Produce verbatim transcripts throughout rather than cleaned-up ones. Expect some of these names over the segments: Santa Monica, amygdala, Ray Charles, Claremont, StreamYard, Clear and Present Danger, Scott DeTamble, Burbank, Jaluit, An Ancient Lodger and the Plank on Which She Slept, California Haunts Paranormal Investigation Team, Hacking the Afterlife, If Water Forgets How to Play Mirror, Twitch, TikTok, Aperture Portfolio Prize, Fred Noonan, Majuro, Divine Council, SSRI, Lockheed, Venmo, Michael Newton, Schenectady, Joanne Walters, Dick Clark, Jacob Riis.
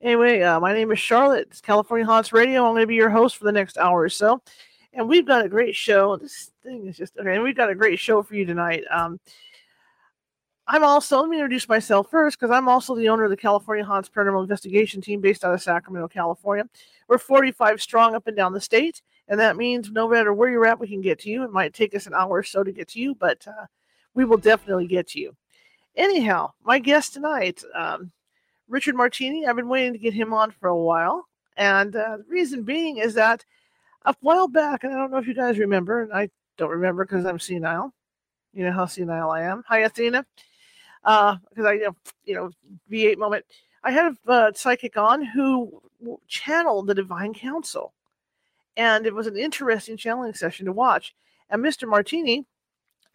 Anyway, uh, my name is Charlotte. It's California Haunts Radio. I'm going to be your host for the next hour or so. And we've got a great show. This thing is just, okay, and we've got a great show for you tonight. Um, I'm also, let me introduce myself first, because I'm also the owner of the California Haunts Paranormal Investigation Team based out of Sacramento, California. We're forty-five strong up and down the state, and that means no matter where you're at, we can get to you. It might take us an hour or so to get to you, but uh, we will definitely get to you. Anyhow, my guest tonight... Um, Richard Martini. I've been waiting to get him on for a while, and uh, the reason being is that a while back, and I don't know if you guys remember, and I don't remember because I'm senile. You know how senile I am. Hi, Athena. Because uh, I, you know, V eight moment. I had a uh, psychic on who channeled the Divine Council, and it was an interesting channeling session to watch. And Mister Martini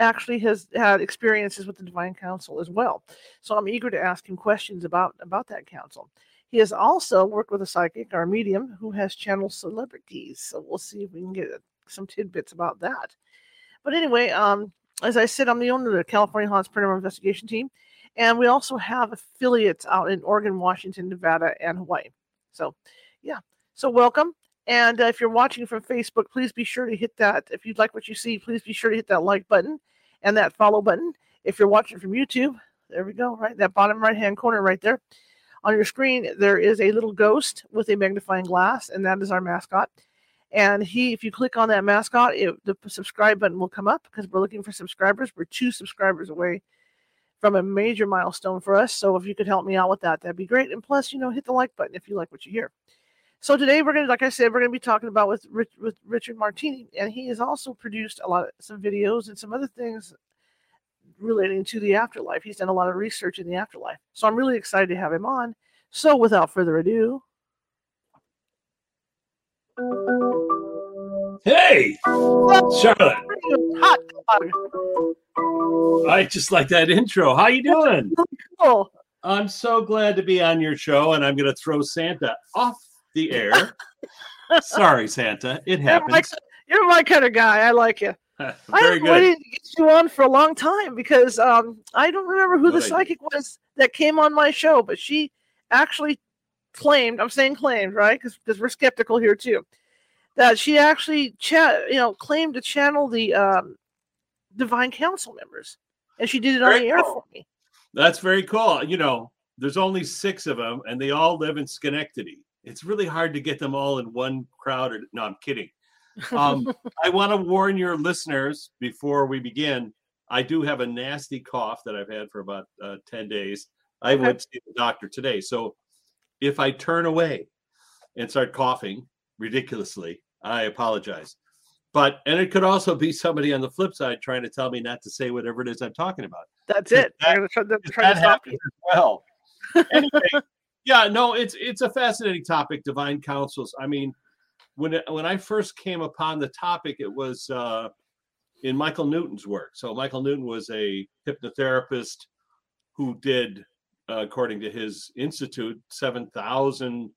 actually has had experiences with the Divine Council as well. So I'm eager to ask him questions about, about that council. He has also worked with a psychic or a medium who has channeled celebrities. So we'll see if we can get some tidbits about that. But anyway, um, as I said, I'm the owner of the California Haunts Paranormal Investigation Team. And we also have affiliates out in Oregon, Washington, Nevada, and Hawaii. So, yeah. So welcome. And uh, if you're watching from Facebook, please be sure to hit that. If you like what you see, please be sure to hit that like button and that follow button. If you're watching from YouTube, there we go, right? That bottom right-hand corner right there. On your screen, there is a little ghost with a magnifying glass, and that is our mascot. And he, if you click on that mascot, it, the subscribe button will come up because we're looking for subscribers. We're two subscribers away from a major milestone for us. So if you could help me out with that, that'd be great. And plus, you know, hit the like button if you like what you hear. So today we're going to, like I said, we're going to be talking about with Rich, with Richard Martini, and he has also produced a lot of some videos and some other things relating to the afterlife. He's done a lot of research in the afterlife. So I'm really excited to have him on. So without further ado. Hey, Charlotte. Hot dog. I just like that intro. How you doing? Really cool. I'm so glad to be on your show, and I'm going to throw Santa off the air. Sorry, Santa. It happens. You're my, you're my kind of guy. I like you. Very I've been waiting to get you on for a long time because um, I don't remember who good the psychic idea. was that came on my show, but she actually claimed, I'm saying claimed, right? Because we're skeptical here too, that she actually cha- you know, claimed to channel the um, Divine Council members. And she did it very on the air cool. for me. That's very cool. You know, there's only six of them, and they all live in Schenectady. It's really hard to get them all in one crowd. Or, no, I'm kidding. Um, I want to warn your listeners before we begin. I do have a nasty cough that I've had for about uh, ten days. I okay. went to see the doctor today. So if I turn away and start coughing ridiculously, I apologize. But, and it could also be somebody on the flip side trying to tell me not to say whatever it is I'm talking about. That's it. That, I'm going to try, that try to stop you. As well. Anyway. Yeah, no, it's it's a fascinating topic, divine councils. I mean, when it, when I first came upon the topic, it was uh, in Michael Newton's work. So Michael Newton was a hypnotherapist who did, uh, according to his institute, seven thousand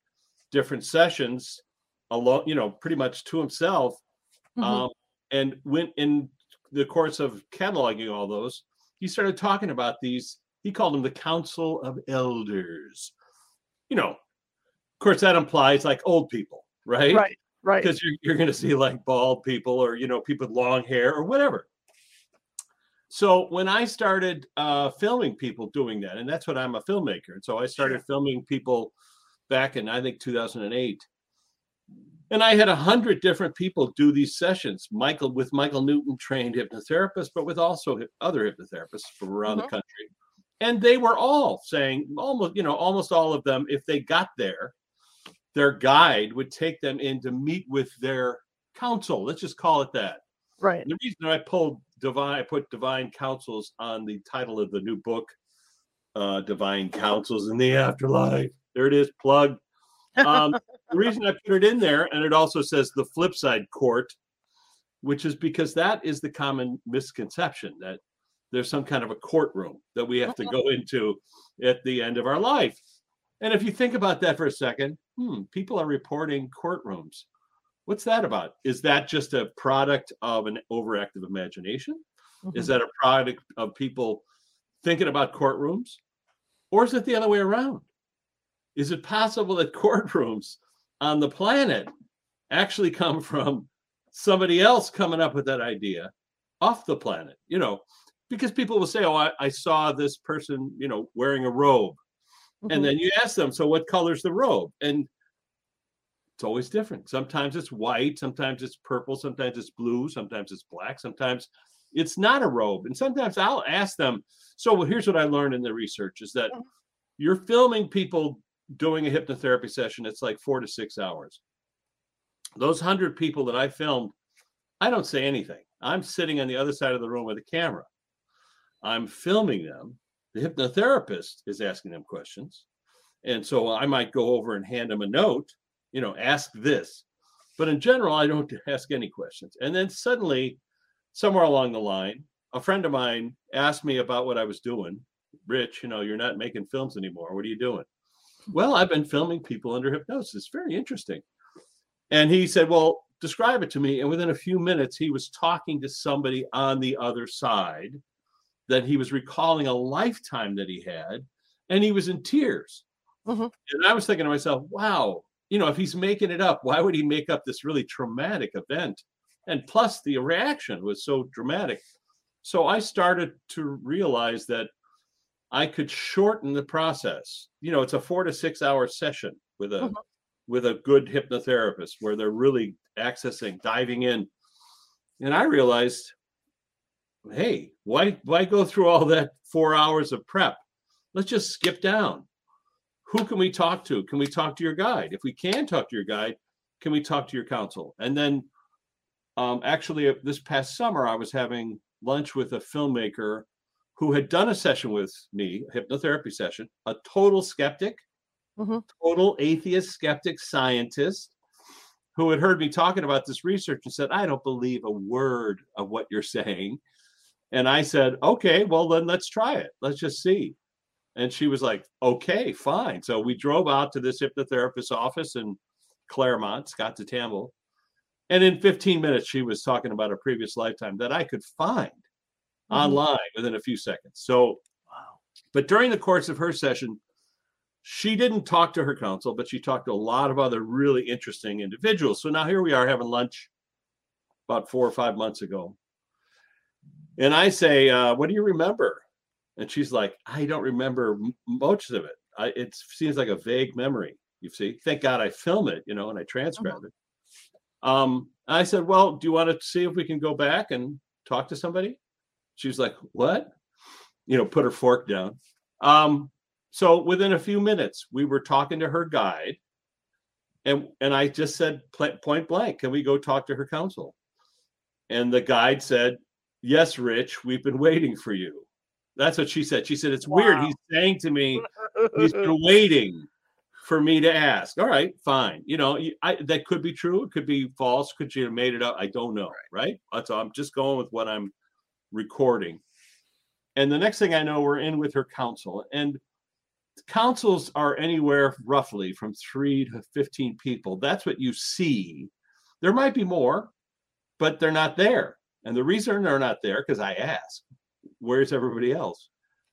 different sessions, alone, you know, pretty much to himself. Mm-hmm. Um, and went in the course of cataloging all those, he started talking about these. He called them the Council of Elders. You know, of course, that implies like old people, right? Right, right. Because you're, you're going to see like bald people or, you know, people with long hair or whatever. So when I started uh, filming people doing that, and that's what I'm a filmmaker. And so I started sure. filming people back in, I think, two thousand eight. And I had a hundred different people do these sessions, Michael with Michael Newton trained hypnotherapists, but with also other hypnotherapists from around mm-hmm. the country. And they were all saying, almost, you know, almost all of them, if they got there, their guide would take them in to meet with their council. Let's just call it that. Right. And the reason I pulled divine, I put divine councils on the title of the new book uh, Divine Councils in the Afterlife. There it is, plug. Um, the reason I put it in there, and it also says the Flipside Court, which is because that is the common misconception that there's some kind of a courtroom that we have to go into at the end of our life. And if you think about that for a second, hmm, people are reporting courtrooms. What's that about? Is that just a product of an overactive imagination? Mm-hmm. Is that a product of people thinking about courtrooms? Or is it the other way around? Is it possible that courtrooms on the planet actually come from somebody else coming up with that idea off the planet? You know, because people will say, oh, I, I saw this person, you know, wearing a robe. Mm-hmm. And then you ask them, so what color's the robe? And it's always different. Sometimes it's white, sometimes it's purple, sometimes it's blue, sometimes it's black, sometimes it's not a robe. And sometimes I'll ask them, so well, here's what I learned in the research is that you're filming people doing a hypnotherapy session. It's like four to six hours. Those hundred people that I filmed, I don't say anything. I'm sitting on the other side of the room with a camera. I'm filming them. The hypnotherapist is asking them questions. And so I might go over and hand them a note, you know, ask this. But in general, I don't ask any questions. And then suddenly, somewhere along the line, a friend of mine asked me about what I was doing. Rich, you know, you're not making films anymore. What are you doing? Well, I've been filming people under hypnosis. It's very interesting. And he said, well, describe it to me. And within a few minutes, he was talking to somebody on the other side. That he was recalling a lifetime that he had, and he was in tears. Mm-hmm. And I was thinking to myself, wow, you know, if he's making it up, why would he make up this really traumatic event? And plus the reaction was so dramatic. So I started to realize that I could shorten the process. You know, it's a four to six hour session with a, mm-hmm. with a good hypnotherapist where they're really accessing, diving in. And I realized, hey, why why go through all that four hours of prep? Let's just skip down. Who can we talk to? Can we talk to your guide? If we can talk to your guide, can we talk to your counsel? And then um, actually this past summer, I was having lunch with a filmmaker who had done a session with me, a hypnotherapy session, a total skeptic, mm-hmm. total atheist, skeptic, scientist, who had heard me talking about this research and said, I don't believe a word of what you're saying. And I said, okay, well, then let's try it. Let's just see. And she was like, okay, fine. So we drove out to this hypnotherapist's office in Claremont, Scott DeTamble. And in fifteen minutes, she was talking about a previous lifetime that I could find mm-hmm. online within a few seconds. So, wow. But during the course of her session, she didn't talk to her counsel, but she talked to a lot of other really interesting individuals. So now here we are having lunch about four or five months ago. And I say, uh, what do you remember? And she's like, I don't remember much of it. I, it seems like a vague memory, you see. Thank God I film it, you know, and I transcribe mm-hmm. it. Um, I said, well, do you want to see if we can go back and talk to somebody? She's like, what? You know, put her fork down. Um, so within a few minutes, we were talking to her guide. And, and I just said, point blank, can we go talk to her counsel? And the guide said, yes, Rich, we've been waiting for you. That's what she said. She said, it's wow. weird. He's saying to me, he's been waiting for me to ask. All right, fine. You know, I, that could be true. It could be false. Could she have made it up? I don't know, right? right? So I'm just going with what I'm recording. And the next thing I know, we're in with her counsel. And counsels are anywhere roughly from three to fifteen people. That's what you see. There might be more, but they're not there. And the reason they're not there, because I ask, where's everybody else?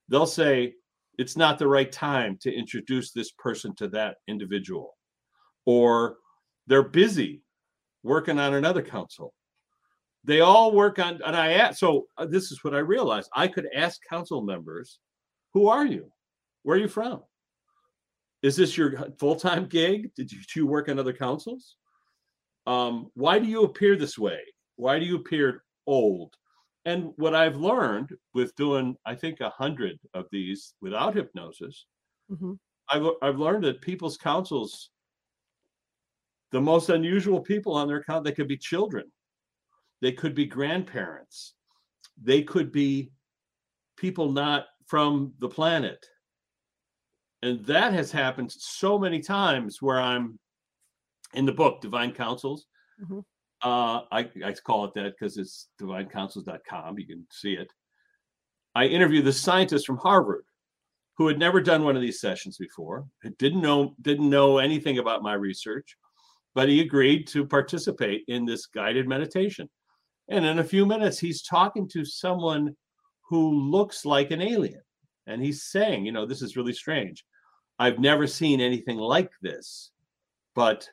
They'll say, it's not the right time to introduce this person to that individual. Or they're busy working on another counsel. They all work on, and I ask, so this is what I realized. I could ask council members, who are you? Where are you from? Is this your full-time gig? Did you, did you work on other councils? Um, why do you appear this way? Why do you appear old? And what I've learned with doing, I think, a hundred of these without hypnosis, mm-hmm. I've, I've learned that people's counsels, the most unusual people on their count, they could be children. They could be grandparents. They could be people not from the planet. And that has happened so many times where I'm in the book, Divine Councils. Mm-hmm. uh, I, I call it that because it's divine councils dot com. You can see it. I interviewed the scientist from Harvard who had never done one of these sessions before, didn't know, didn't know anything about my research, but he agreed to participate in this guided meditation. And in a few minutes, he's talking to someone who looks like an alien. And he's saying, you know, this is really strange. I've never seen anything like this, but,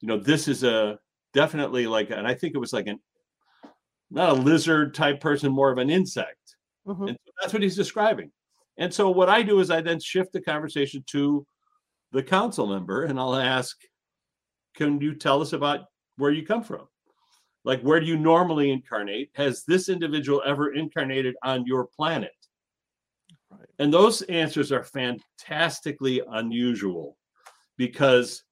you know, this is a definitely like, and I think it was like an, not a lizard type person, more of an insect. Mm-hmm. And that's what he's describing. And so what I do is I then shift the conversation to the council member and I'll ask, can you tell us about where you come from? Like, where do you normally incarnate? Has this individual ever incarnated on your planet? Right. And those answers are fantastically unusual because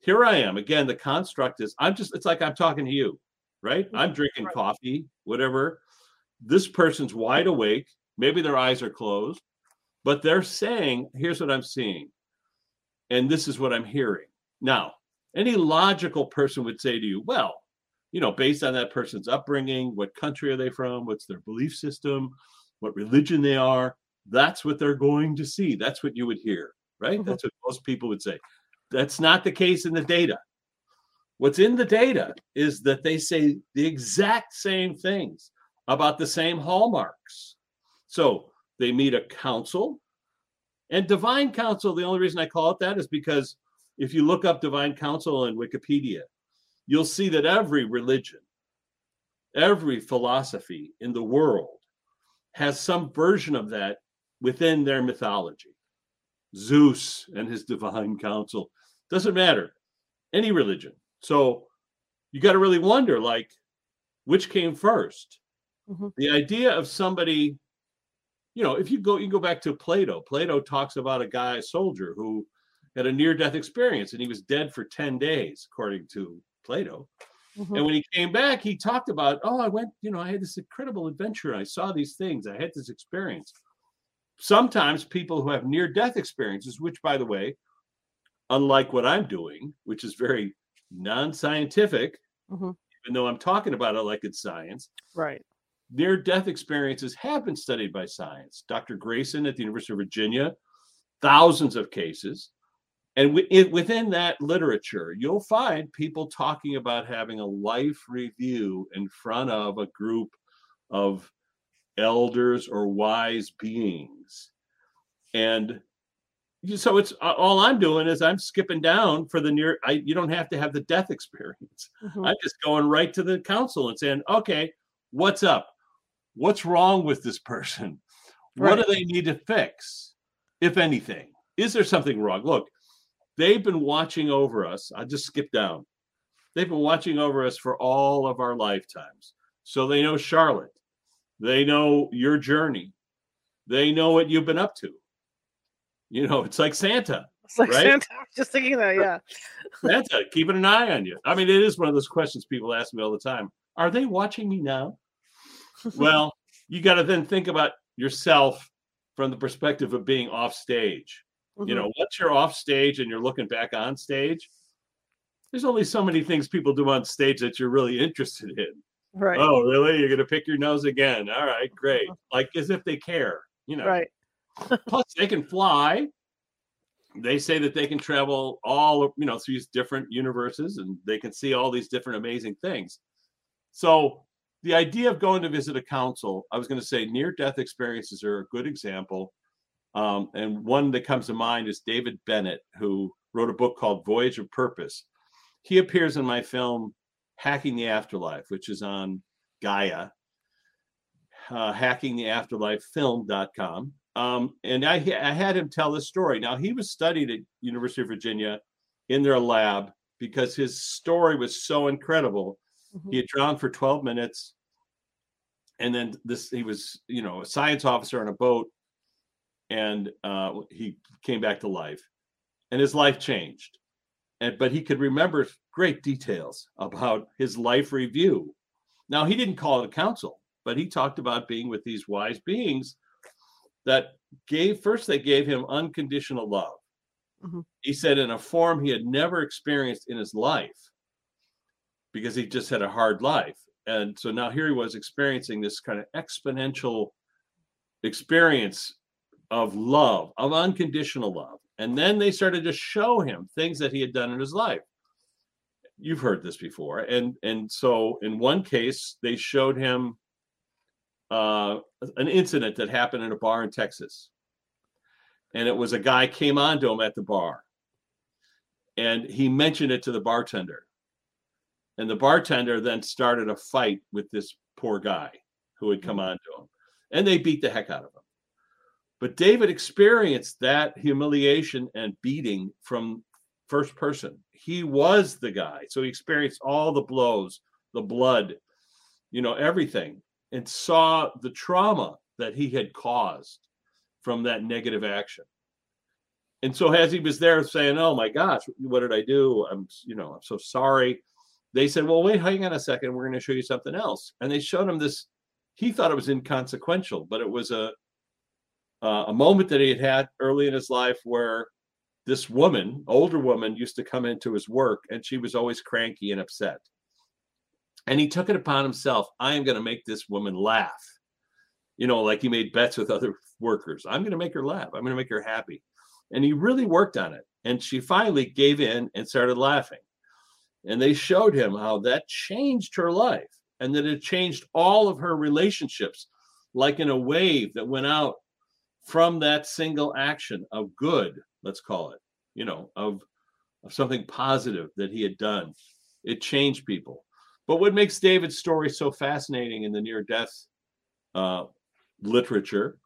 here I am. Again, the construct is I'm just, it's like I'm talking to you, right? Mm-hmm. I'm drinking right. coffee, whatever. This person's wide awake. Maybe their eyes are closed. But they're saying, here's what I'm seeing, and this is what I'm hearing. Now, any logical person would say to you, well, you know, based on that person's upbringing, what country are they from, what's their belief system, what religion they are, that's what they're going to see. That's what you would hear, right? Mm-hmm. That's what most people would say. That's not the case in the data. What's in the data is that they say the exact same things about the same hallmarks. So they meet a council, and Divine Council, the only reason I call it that is because if you look up Divine Council in Wikipedia, you'll see that every religion, every philosophy in the world has some version of that within their mythology. Zeus and his Divine Council, doesn't matter, any religion. So you got to really wonder, like, which came first? Mm-hmm. The idea of somebody... You know, if you go, you go back to Plato. Plato talks about a guy, a soldier, who had a near-death experience, and he was dead for ten days, according to Plato. Mm-hmm. And when he came back, he talked about, oh, I went, you know, I had this incredible adventure. I saw these things. I had this experience. Sometimes people who have near-death experiences, which, by the way, unlike what I'm doing, which is very non-scientific, mm-hmm. even though I'm talking about it like it's science. Right. Near-death experiences have been studied by science. Doctor Grayson at the University of Virginia, thousands of cases. And w- within that literature, you'll find people talking about having a life review in front of a group of elders or wise beings. And so it's all I'm doing is I'm skipping down for the near, I, you don't have to have the death experience. Mm-hmm. I'm just going right to the council and saying, okay, what's up? What's wrong with this person? Right. What do they need to fix, if anything? Is there something wrong? Look, they've been watching over us. I'll just skip down. They've been watching over us for all of our lifetimes. So they know Charlotte. They know your journey. They know what you've been up to. You know, it's like Santa. It's like right? Santa. I'm just thinking that, yeah. Santa, keeping an eye on you. I mean, it is one of those questions people ask me all the time. Are they watching me now? Well, you got to then think about yourself from the perspective of being off stage. Mm-hmm. You know, once you're off stage and you're looking back on stage, there's only so many things people do on stage that you're really interested in. Right. Oh, really? You're going to pick your nose again. All right, great. Like as if they care, you know. Right. Plus, they can fly. They say that they can travel all, you know, through these different universes and they can see all these different amazing things. So the idea of going to visit a council, I was going to say near-death experiences are a good example. Um, and one that comes to mind is David Bennett, who wrote a book called Voyage of Purpose. He appears in my film, Hacking the Afterlife, which is on Gaia, uh, hacking the afterlife film dot com. Um, and I, I had him tell this story. Now, he was studied at University of Virginia in their lab because his story was so incredible. He had drowned for twelve minutes, and then this he was, you know, a science officer on a boat, and uh, he came back to life, and his life changed. And but he could remember great details about his life review. Now, he didn't call it a council, but he talked about being with these wise beings that gave, first they gave him unconditional love. Mm-hmm. He said in a form he had never experienced in his life, because he just had a hard life. And so now here he was experiencing this kind of exponential experience of love, of unconditional love. And then they started to show him things that he had done in his life. You've heard this before. And, and so in one case, they showed him uh, an incident that happened in a bar in Texas. And it was a guy came onto him at the bar. And he mentioned it to the bartender. And the bartender then started a fight with this poor guy who had come on to him. And they beat the heck out of him. But David experienced that humiliation and beating from first person. He was the guy. So he experienced all the blows, the blood, you know, everything, and saw the trauma that he had caused from that negative action. And so as he was there saying, oh, my gosh, what did I do? I'm, you know, I'm so sorry. They said, well, wait, hang on a second. We're going to show you something else. And they showed him this. He thought it was inconsequential, but it was a uh, a moment that he had had early in his life where this woman, older woman, used to come into his work, and she was always cranky and upset. And he took it upon himself. I am going to make this woman laugh. You know, like he made bets with other workers. I'm going to make her laugh. I'm going to make her happy. And he really worked on it. And she finally gave in and started laughing. And they showed him how that changed her life, and that it changed all of her relationships, like in a wave that went out from that single action of good, let's call it, you know, of, of something positive that he had done. It changed people. But what makes David's story so fascinating in the near-death uh, literature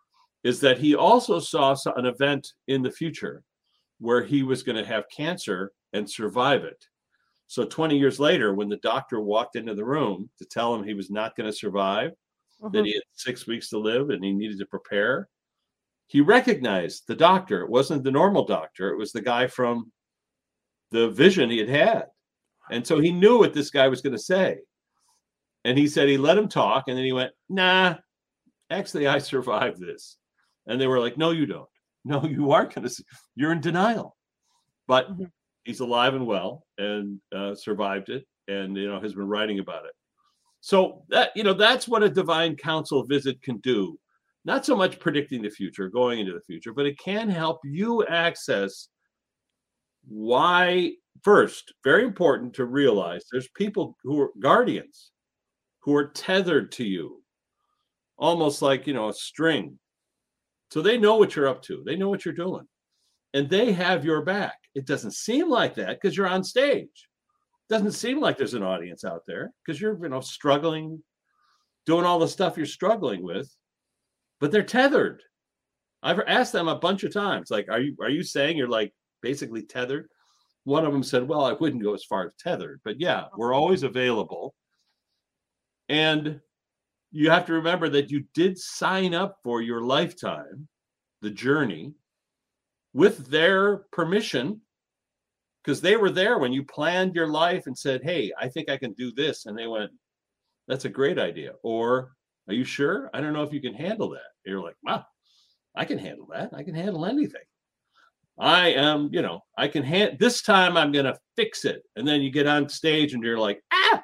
is that he also saw an event in the future where he was going to have cancer and survive it. So twenty years later, when the doctor walked into the room to tell him he was not going to survive, mm-hmm. that he had six weeks to live and he needed to prepare, he recognized the doctor. It wasn't the normal doctor. It was the guy from the vision he had had. And so he knew what this guy was going to say. And he said he let him talk. And then he went, nah, actually, I survived this. And they were like, no, you don't. No, you aren't going to. You're in denial. But mm-hmm. he's alive and well, and uh, survived it, and you know has been writing about it. So that you know that's what a divine council visit can do. Not so much predicting the future, going into the future, but it can help you access why. First, very important to realize there's people who are guardians, who are tethered to you, almost like you know a string. So they know what you're up to. They know what you're doing. And they have your back. It doesn't seem like that because you're on stage. It doesn't seem like there's an audience out there because you're, you know, struggling, doing all the stuff you're struggling with. But they're tethered. I've asked them a bunch of times, like, are you are you saying you're like basically tethered? One of them said, well, I wouldn't go as far as tethered, but yeah, we're always available. And you have to remember that you did sign up for your lifetime, the journey, with their permission, because they were there when you planned your life and said, hey, I think I can do this. And they went, that's a great idea. Or, are you sure? I don't know if you can handle that. And you're like, wow, I can handle that. I can handle anything. I am, you know, I can handle this time. I'm going to fix it. And then you get on stage and you're like, ah,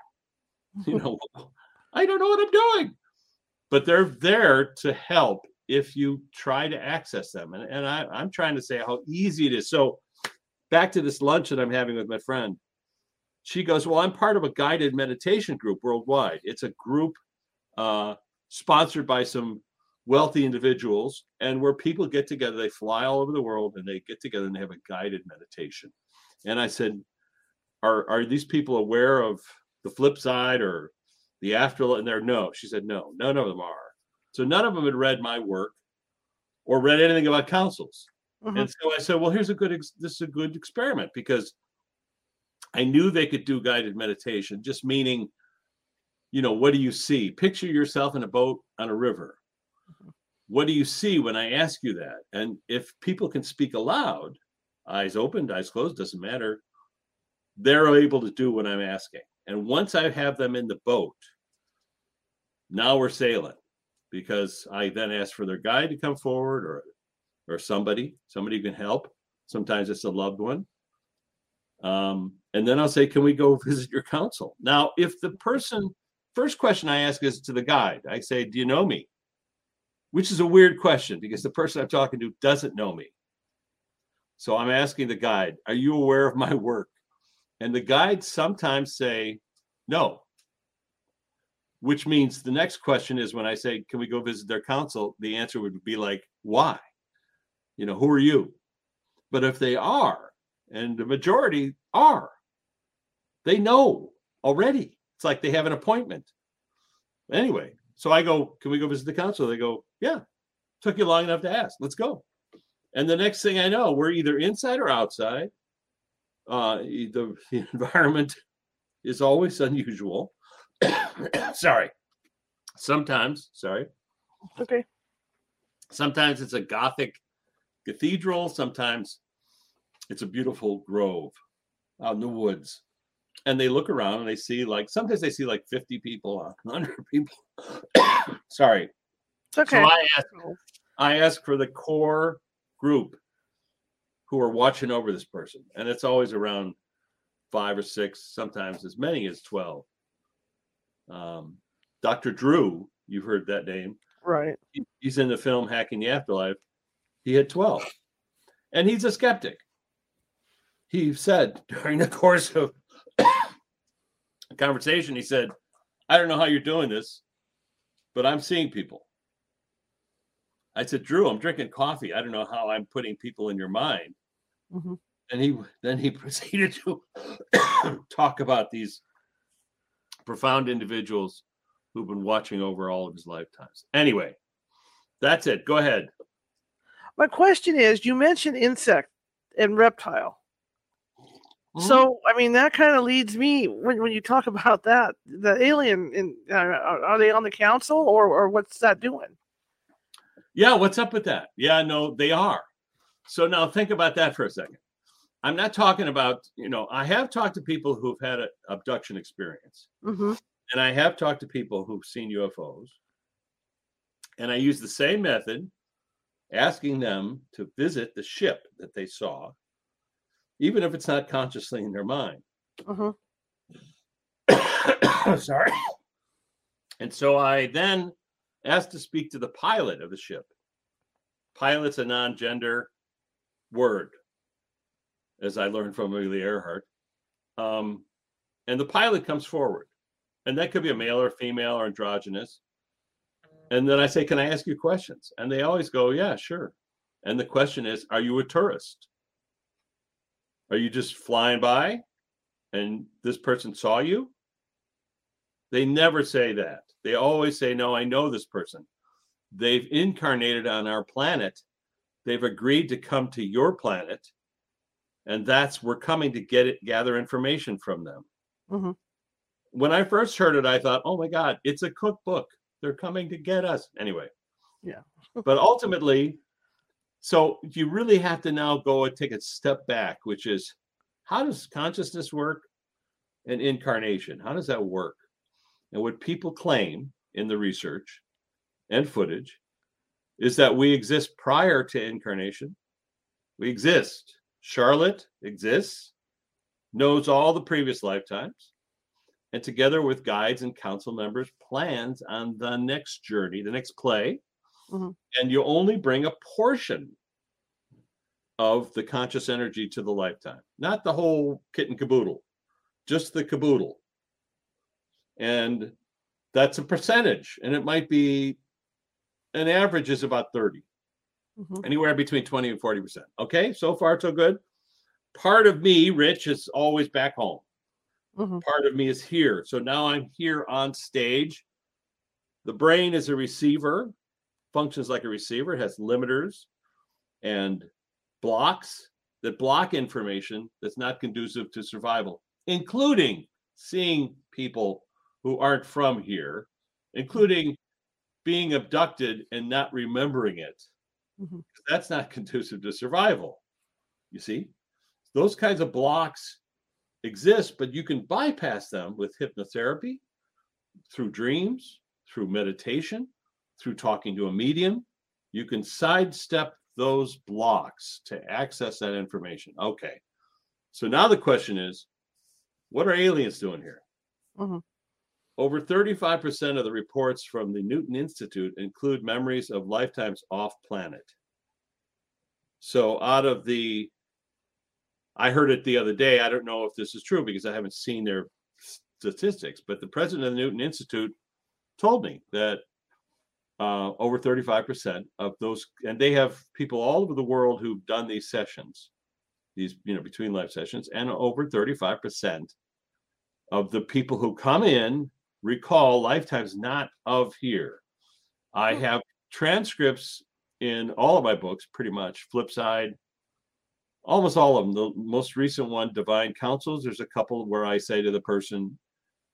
you know, I don't know what I'm doing. But they're there to help if you try to access them. And, and I, I'm trying to say how easy it is. So back to this lunch that I'm having with my friend, she goes, well, I'm part of a guided meditation group worldwide. It's a group uh, sponsored by some wealthy individuals, and where people get together, they fly all over the world and they get together and they have a guided meditation. And I said, are, are these people aware of the flip side or the afterlife? And they're no. She said, no, none of them are. So none of them had read my work or read anything about councils. Mm-hmm. And so I said, well, here's a good, ex- this is a good experiment, because I knew they could do guided meditation, just meaning, you know, what do you see? Picture yourself in a boat on a river. Mm-hmm. What do you see when I ask you that? And if people can speak aloud, eyes opened, eyes closed, doesn't matter. They're able to do what I'm asking. And once I have them in the boat, now we're sailing. Because I then asked for their guide to come forward, or or somebody, somebody who can help. Sometimes it's a loved one. Um, and then I'll say, can we go visit your council? Now, if the person, first question I ask is to the guide. I say, do you know me? Which is a weird question because the person I'm talking to doesn't know me. So I'm asking the guide, are you aware of my work? And the guides sometimes say, no. Which means the next question is when I say, can we go visit their council? The answer would be like, why? You know, who are you? But if they are, and the majority are, they know already. It's like they have an appointment. Anyway, so I go, can we go visit the council? They go, yeah, took you long enough to ask. Let's go. And the next thing I know, we're either inside or outside. Uh, the, the environment is always unusual. Sorry. Sometimes, sorry. Okay. Sometimes it's a Gothic cathedral. Sometimes it's a beautiful grove out in the woods. And they look around and they see like, sometimes they see like fifty people, one hundred people. Sorry. It's okay. So I ask, I ask for the core group who are watching over this person. And it's always around five or six, sometimes as many as twelve. Um, Doctor Drew, you've heard that name. Right. He, he's in the film Hacking the Afterlife. He had twelve. And he's a skeptic. He said during the course of a conversation, he said, I don't know how you're doing this, but I'm seeing people. I said, Drew, I'm drinking coffee. I don't know how I'm putting people in your mind. Mm-hmm. And he then he proceeded to talk about these profound individuals who've been watching over all of his lifetimes. Anyway, that's it. Go ahead. My question is, you mentioned insect and reptile. Mm-hmm. So, I mean, that kind of leads me when, when you talk about that, the alien, in, uh, are they on the council or, or what's that doing? Yeah, what's up with that? Yeah, no, they are. So now think about that for a second. I'm not talking about, you know, I have talked to people who've had an abduction experience. Mm-hmm. And I have talked to people who've seen U F Os. And I use the same method, asking them to visit the ship that they saw, even if it's not consciously in their mind. Mm-hmm. Sorry. And so I then asked to speak to the pilot of the ship. Pilot's a non-gender word, as I learned from Amelia Earhart. Um, and the pilot comes forward. And that could be a male or female or androgynous. And then I say, can I ask you questions? And they always go, yeah, sure. And the question is, are you a tourist? Are you just flying by and this person saw you? They never say that. They always say, no, I know this person. They've incarnated on our planet. They've agreed to come to your planet. And that's, we're coming to get it, gather information from them. Mm-hmm. When I first heard it, I thought, oh my God, it's a cookbook. They're coming to get us. Anyway. Yeah. But ultimately, so you really have to now go and take a step back, which is how does consciousness work and incarnation? How does that work? And what people claim in the research and footage is that we exist prior to incarnation. We exist. Charlotte exists, knows all the previous lifetimes, and together with guides and council members, plans on the next journey, the next play. Mm-hmm. And you only bring a portion of the conscious energy to the lifetime, not the whole kit and caboodle, just the caboodle. And that's a percentage. And it might be, an average is about thirty. Mm-hmm. Anywhere between twenty and forty percent. Okay, so far, so good. Part of me, Rich, is always back home. Mm-hmm. Part of me is here. So now I'm here on stage. The brain is a receiver, functions like a receiver, has limiters and blocks that block information that's not conducive to survival, including seeing people who aren't from here, including being abducted and not remembering it. Mm-hmm. That's not conducive to survival. You see, those kinds of blocks exist, but you can bypass them with hypnotherapy, through dreams, through meditation, through talking to a medium. You can sidestep those blocks to access that information. Okay. So now the question is, what are aliens doing here? Mm-hmm. Over thirty-five percent of the reports from the Newton Institute include memories of lifetimes off planet. So out of the, I heard it the other day. I don't know if this is true because I haven't seen their statistics, but the president of the Newton Institute told me that uh, over thirty-five percent of those, and they have people all over the world who've done these sessions, these, you know, between life sessions, and over thirty-five percent of the people who come in recall lifetimes not of here. I have transcripts in all of my books, pretty much, Flipside, almost all of them. The most recent one, Divine Councils, there's a couple where I say to the person,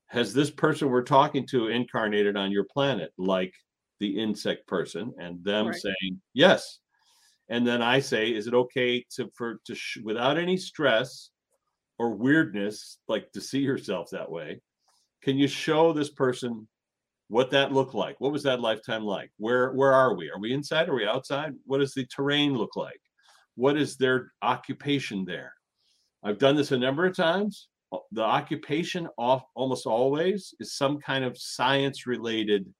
has this person we're talking to incarnated on your planet, like the insect person, and them right. saying, yes. And then I say, is it okay to, for, to sh- without any stress or weirdness, like to see yourself that way, can you show this person what that looked like? What was that lifetime like? Where, where are we? Are we inside? Are we outside? What does the terrain look like? What is their occupation there? I've done this a number of times. The occupation off almost always is some kind of science related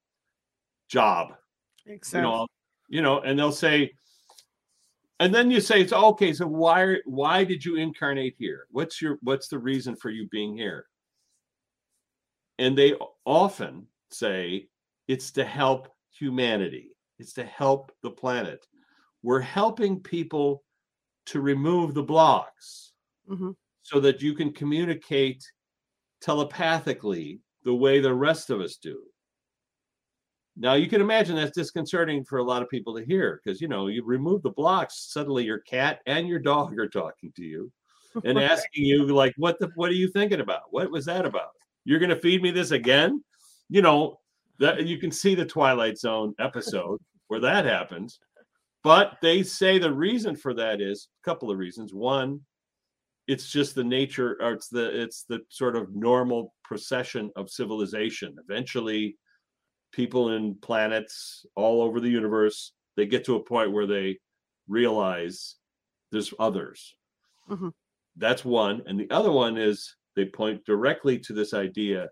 job. Makes sense. You know, you know, and they'll say, and then you say, it's okay. So why, why did you incarnate here? What's your, what's the reason for you being here? And they often say it's to help humanity. It's to help the planet. We're helping people to remove the blocks. Mm-hmm. So that you can communicate telepathically the way the rest of us do. Now, you can imagine that's disconcerting for a lot of people to hear because, you know, you remove the blocks, suddenly your cat and your dog are talking to you and asking you, like, what the, what are you thinking about? What was that about? You're going to feed me this again? You know, that you can see the Twilight Zone episode where that happens. But they say the reason for that is a couple of reasons. One, it's just the nature, or it's the it's the sort of normal procession of civilization. Eventually, people and planets all over the universe, they get to a point where they realize there's others. Mm-hmm. That's one. And the other one is they point directly to this idea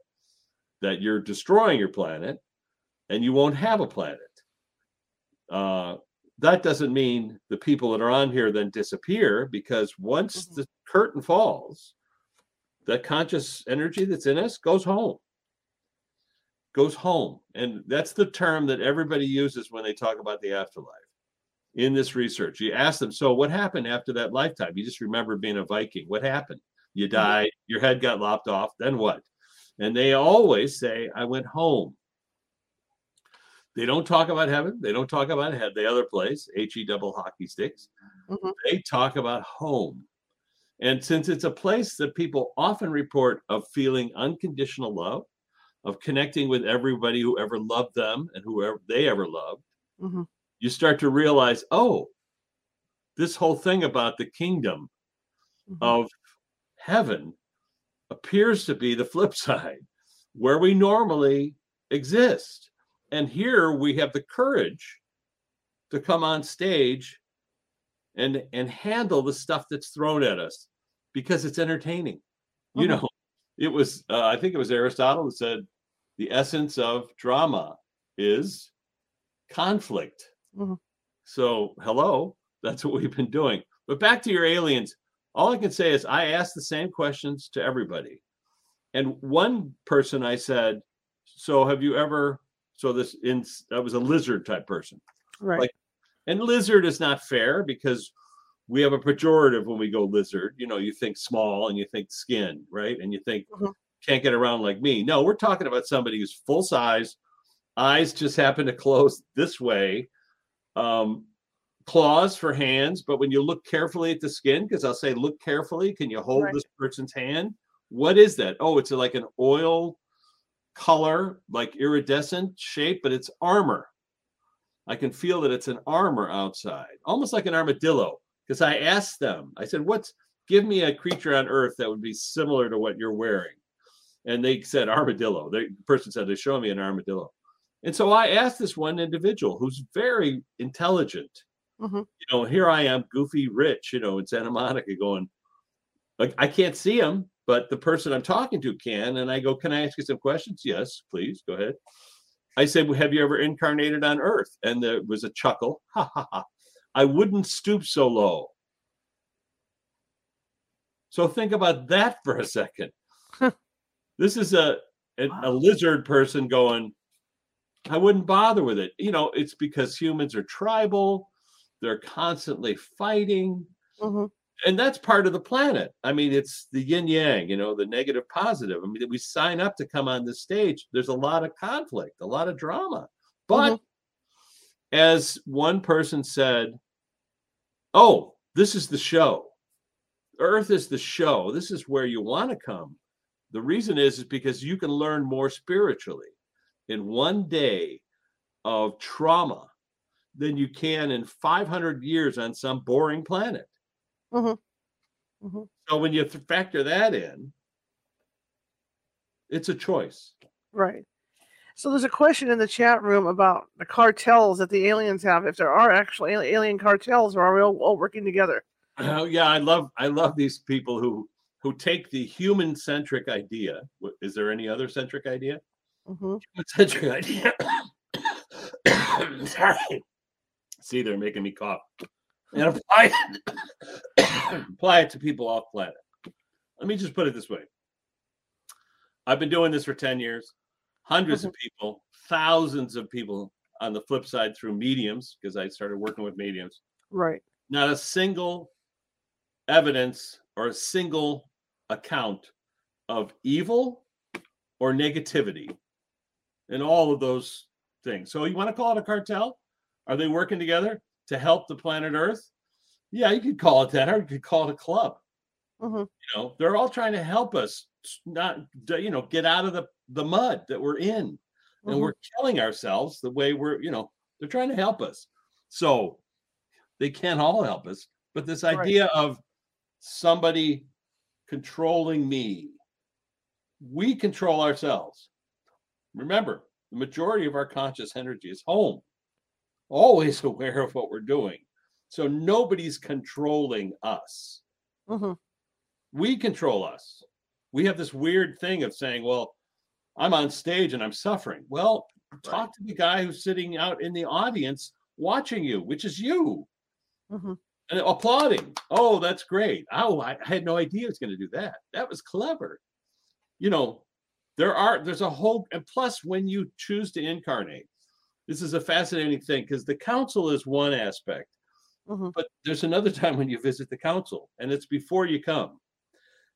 that you're destroying your planet and you won't have a planet. Uh, that doesn't mean the people that are on here then disappear, because once mm-hmm. the curtain falls, the conscious energy that's in us goes home, goes home. And that's the term that everybody uses when they talk about the afterlife in this research. You ask them, so what happened after that lifetime? You just remember being a Viking. What happened? You died, your head got lopped off, then what? And they always say, I went home. They don't talk about heaven. They don't talk about head, the other place, H E double hockey sticks. Mm-hmm. They talk about home. And since it's a place that people often report of feeling unconditional love, of connecting with everybody who ever loved them and whoever they ever loved, mm-hmm. you start to realize, oh, this whole thing about the kingdom mm-hmm. of heaven appears to be the flip side, where we normally exist. And here we have the courage to come on stage and and handle the stuff that's thrown at us because it's entertaining. Mm-hmm. You know, it was, uh, I think it was Aristotle who said, the essence of drama is conflict. Mm-hmm. So, hello, that's what we've been doing. But back to your aliens, all I can say is I asked the same questions to everybody. And one person I said, so have you ever, so this, in I was a lizard type person. Right. Like, and lizard is not fair because we have a pejorative when we go lizard. You know, you think small and you think skin, right? And you think mm-hmm. can't get around like me. No, we're talking about somebody who's full size, eyes just happen to close this way, um, claws for hands. But when you look carefully at the skin, because I'll say, look carefully, can you hold right. this person's hand? What is that? Oh, it's like an oil color, like iridescent shape, but it's armor. I can feel that it's an armor outside, almost like an armadillo. Because I asked them, I said, what's, give me a creature on earth that would be similar to what you're wearing. And they said, armadillo. The person said, they show me an armadillo. And so I asked this one individual who's very intelligent, Mm-hmm. You know, here I am, goofy rich, you know, in Santa Monica going, like, I can't see him, but the person I'm talking to can. And I go, can I ask you some questions? Yes, please, go ahead. I said, well, have you ever incarnated on Earth? And there was a chuckle. Ha, ha, ha. I wouldn't stoop so low. So think about that for a second. Huh. This is a, a, wow. a lizard person going, I wouldn't bother with it. You know, it's because humans are tribal. They're constantly fighting. Mm-hmm. And that's part of the planet. I mean, it's the yin yang, you know, the negative positive. I mean, we sign up to come on this stage. There's a lot of conflict, a lot of drama. But mm-hmm. as one person said, oh, this is the show. Earth is the show. This is where you want to come. The reason is, is because you can learn more spiritually in one day of trauma than you can in five hundred years on some boring planet. Mm-hmm. Mm-hmm. So when you factor that in, it's a choice. Right. So there's a question in the chat room about the cartels that the aliens have. If there are actually alien cartels, or are we all, all working together? Oh, yeah, I love I love these people who who take the human centric idea. Is there any other centric idea? Mm-hmm. Centric idea. Sorry. See, they're making me cough. And apply it, apply it to people off planet. Let me just put it this way. I've been doing this for ten years. Hundreds mm-hmm. of people, thousands of people on the flip side through mediums, because I started working with mediums. Right. Not a single evidence or a single account of evil or negativity in all of those things. So you want to call it a cartel? Are they working together to help the planet Earth? Yeah, you could call it that, or you could call it a club. Mm-hmm. You know, they're all trying to help us not, you know, get out of the, the mud that we're in. Mm-hmm. And we're killing ourselves the way we're, you know, they're trying to help us. So they can't all help us. But this idea right. of somebody controlling me, we control ourselves. Remember, the majority of our conscious energy is home, always aware of what we're doing. So nobody's controlling us. Mm-hmm. We control us. We have this weird thing of saying, well, I'm on stage and I'm suffering. Well, talk to the guy who's sitting out in the audience watching you, which is you, mm-hmm. and applauding. Oh, that's great. Oh, I had no idea I was going to do that. That was clever. You know, there are, there's a whole, and plus when you choose to incarnate, this is a fascinating thing, because the council is one aspect, mm-hmm. but there's another time when you visit the council, and it's before you come.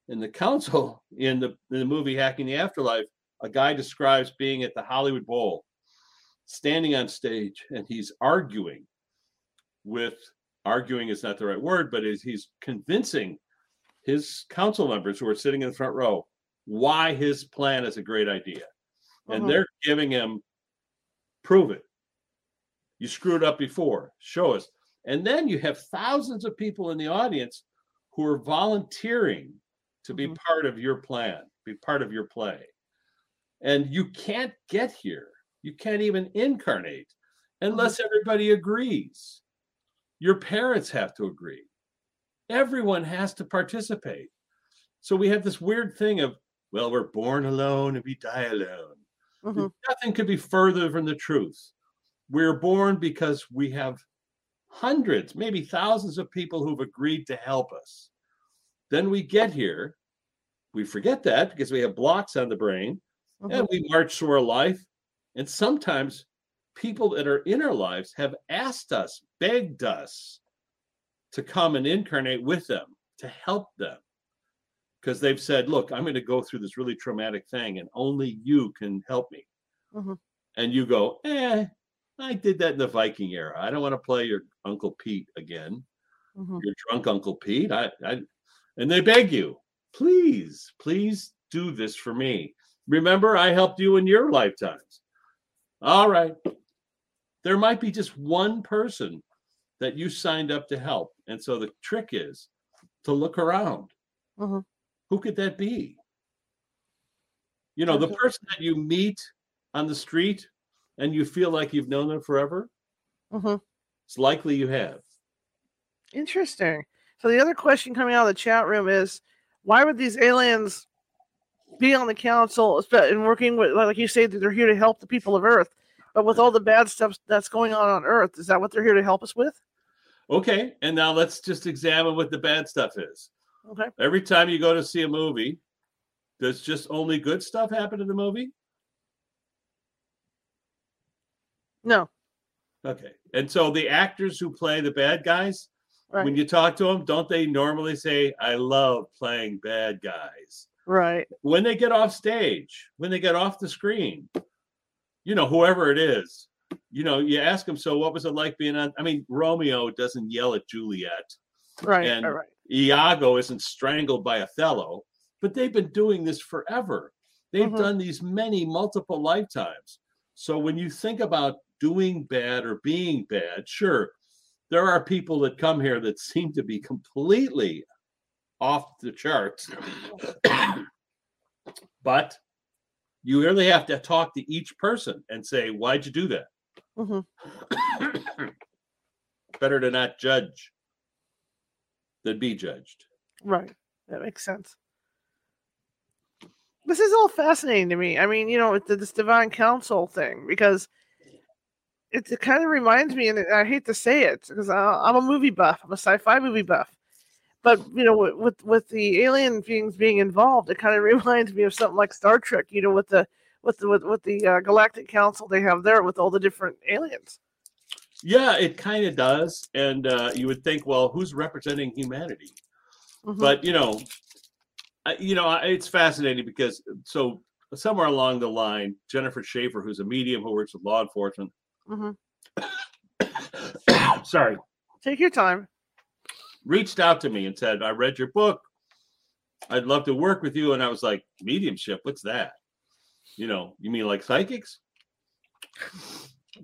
And the council in the, in the movie Hacking the Afterlife, a guy describes being at the Hollywood Bowl, standing on stage, and he's arguing with, arguing is not the right word, but is he's convincing his council members who are sitting in the front row why his plan is a great idea. Uh-huh. And they're giving him, prove it. You screwed up before, show us. And then you have thousands of people in the audience who are volunteering to be mm-hmm. part of your plan, be part of your play. And you can't get here. You can't even incarnate unless mm-hmm. everybody agrees. Your parents have to agree. Everyone has to participate. So we have this weird thing of, well, we're born alone and we die alone. Mm-hmm. Nothing could be further from the truth. We're born because we have hundreds, maybe thousands of people who've agreed to help us. Then we get here. We forget that because we have blocks on the brain. Mm-hmm. And we march through our life. And sometimes people that are in our lives have asked us, begged us to come and incarnate with them, to help them. Because they've said, look, I'm going to go through this really traumatic thing and only you can help me. Mm-hmm. And you go, eh, I did that in the Viking era. I don't want to play your Uncle Pete again. Mm-hmm. Your drunk Uncle Pete. I, I, and they beg you, please, please do this for me. Remember, I helped you in your lifetimes. All right. There might be just one person that you signed up to help. And so the trick is to look around. Mm-hmm. Who could that be? You know, the person that you meet on the street and you feel like you've known them forever, mm-hmm. it's likely you have. Interesting. So the other question coming out of the chat room is, why would these aliens be on the council and working with, like you say, that they're here to help the people of Earth? But with all the bad stuff that's going on on Earth, is that what they're here to help us with? Okay, and now let's just examine what the bad stuff is. Okay. Every time you go to see a movie, does just only good stuff happen in the movie? No. Okay, and so the actors who play the bad guys, right, when you talk to them, don't they normally say, I love playing bad guys? Right. When they get off stage, when they get off the screen, you know, whoever it is, you know, you ask them, so what was it like being on? I mean, Romeo doesn't yell at Juliet. Right. And right. Iago isn't strangled by Othello, but they've been doing this forever. They've mm-hmm. done these many multiple lifetimes. So when you think about doing bad or being bad, sure, there are people that come here that seem to be completely off the charts. But you really have to talk to each person and say, why'd you do that? Mm-hmm. Better to not judge than be judged. Right. That makes sense. This is all fascinating to me. I mean, you know, this Divine Council thing, because it, it kind of reminds me, and I hate to say it, because I'm a movie buff. I'm a sci-fi movie buff. But, you know, with with the alien beings being involved, it kind of reminds me of something like Star Trek, you know, with the with the, with, with the uh, Galactic Council they have there with all the different aliens. Yeah, it kind of does. And uh, you would think, well, who's representing humanity? Mm-hmm. But, you know, I, you know, it's fascinating because so somewhere along the line, Jennifer Schaefer, who's a medium who works with law enforcement. Mm-hmm. Sorry. Take your time. Reached out to me and said, I read your book. I'd love to work with you. And I was like, mediumship, what's that? You know, you mean like psychics?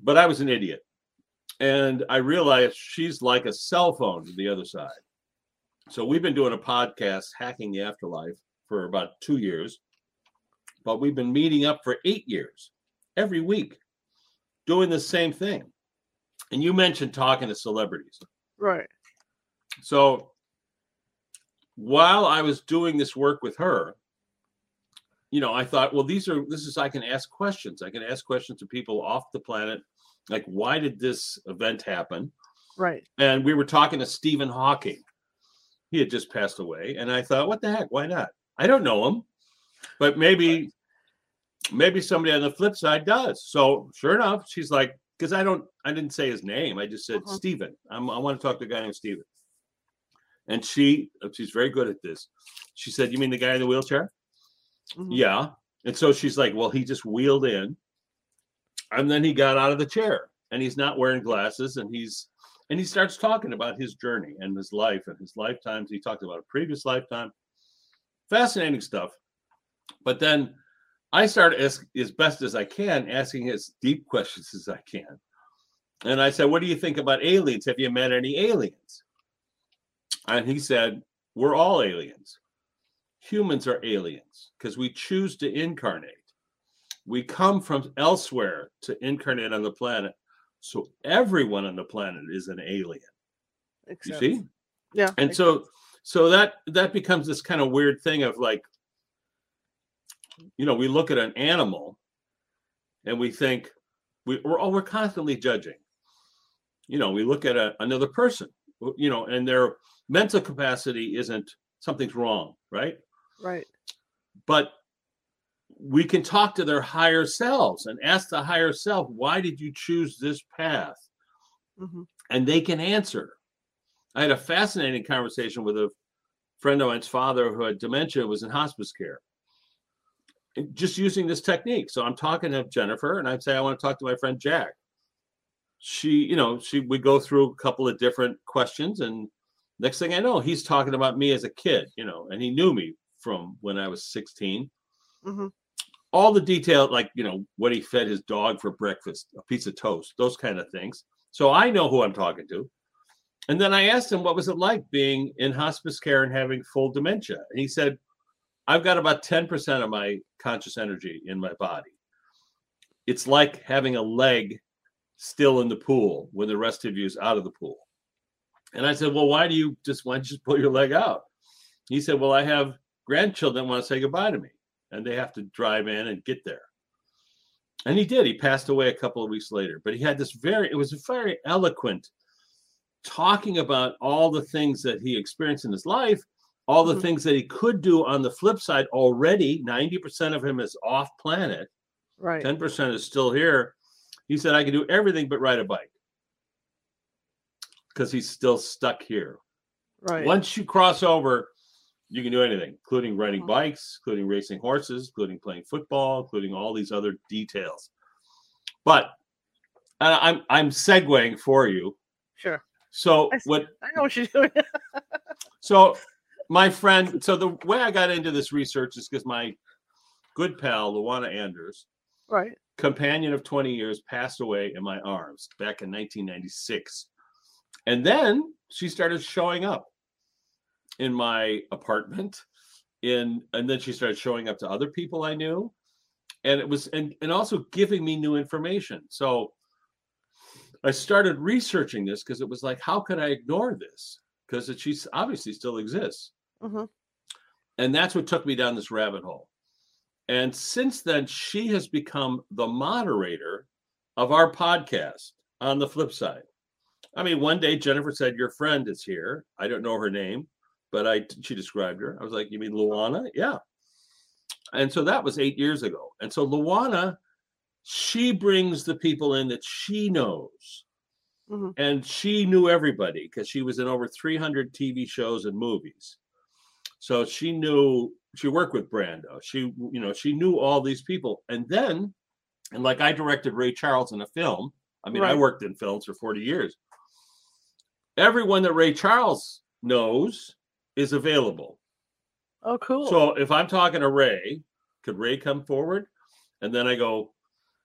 But I was an idiot. And I realized she's like a cell phone to the other side. So we've been doing a podcast, Hacking the Afterlife, for about two years. But we've been meeting up for eight years, every week, doing the same thing. And you mentioned talking to celebrities. Right. So while I was doing this work with her, you know, I thought, well, these are, this is, I can ask questions. I can ask questions to people off the planet. Like, why did this event happen? Right. And we were talking to Stephen Hawking. He had just passed away. And I thought, what the heck? Why not? I don't know him, but maybe, maybe somebody on the flip side does. So sure enough, she's like, cause I don't, I didn't say his name. I just said, uh-huh. Stephen, I'm, I want to talk to a guy named Stephen. And she, she's very good at this. She said, you mean the guy in the wheelchair? Mm-hmm. Yeah. And so she's like, well, he just wheeled in. And then he got out of the chair. And he's not wearing glasses. And he's and he starts talking about his journey and his life and his lifetimes. He talked about a previous lifetime. Fascinating stuff. But then I start, as, as best as I can, asking as deep questions as I can. And I said, what do you think about aliens? Have you met any aliens? And he said, we're all aliens. Humans are aliens because we choose to incarnate. We come from elsewhere to incarnate on the planet. So everyone on the planet is an alien. Except. You see? Yeah. And so sense. so that that becomes this kind of weird thing of like, you know, we look at an animal and we think, we, we're, oh, we're constantly judging. You know, we look at a, another person, you know, and they're... mental capacity isn't, something's wrong, right? Right. But we can talk to their higher selves and ask the higher self, why did you choose this path? Mm-hmm. And they can answer. I had a fascinating conversation with a friend of mine's father who had dementia, was in hospice care, and just using this technique. So I'm talking to Jennifer and I'd say, I want to talk to my friend Jack. She, you know, she would go through a couple of different questions, and next thing I know, he's talking about me as a kid, you know, and he knew me from when I was sixteen. Mm-hmm. All the detail, like, you know, what he fed his dog for breakfast, a piece of toast, those kind of things. So I know who I'm talking to. And then I asked him, what was it like being in hospice care and having full dementia? And he said, I've got about ten percent of my conscious energy in my body. It's like having a leg still in the pool when the rest of you is out of the pool. And I said, well, why do you just, why don't you just pull your leg out? He said, well, I have grandchildren that want to say goodbye to me, and they have to drive in and get there. And he did. He passed away a couple of weeks later. But he had this very, it was very eloquent, talking about all the things that he experienced in his life, all the mm-hmm. things that he could do on the flip side already. ninety percent of him is off planet. Right. ten percent is still here. He said, I can do everything but ride a bike, because he's still stuck here. Right. Once you cross over, you can do anything, including riding bikes, including racing horses, including playing football, including all these other details. But uh, I'm I'm segueing for you. Sure. So I, what I know what you're doing. So my friend, so the way I got into this research is because my good pal Luana Anders, right, companion of twenty years, passed away in my arms back in nineteen ninety-six, and then she started showing up in my apartment, in and then she started showing up to other people I knew, and it was and, and also giving me new information. So I started researching this because it was like, how could I ignore this? Because she obviously still exists. Mm-hmm. And that's what took me down this rabbit hole. And since then, she has become the moderator of our podcast on the flip side. I mean, one day Jennifer said, your friend is here. I don't know her name, but I she described her. I was like, you mean Luana? Yeah. And so that was eight years ago. And so Luana, she brings the people in that she knows. Mm-hmm. And she knew everybody because she was in over three hundred T V shows and movies. So she knew, she worked with Brando. She, you know, she knew all these people. And then, and like I directed Ray Charles in a film. I mean, right. I worked in films for forty years. Everyone that Ray Charles knows is available. Oh, cool. So if I'm talking to Ray, could Ray come forward? And then I go,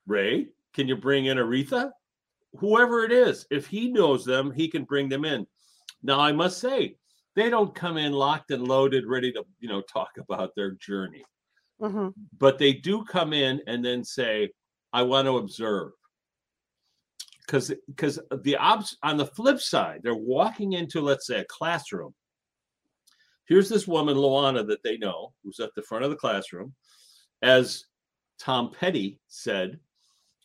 Ray, can you bring in Aretha? Whoever it is, if he knows them, he can bring them in. Now, I must say, they don't come in locked and loaded, ready to, you know, talk about their journey. Mm-hmm. But they do come in and then say, I want to observe. Because because the obs- on the flip side, they're walking into, let's say, a classroom. Here's this woman, Luana, that they know, who's at the front of the classroom. As Tom Petty said,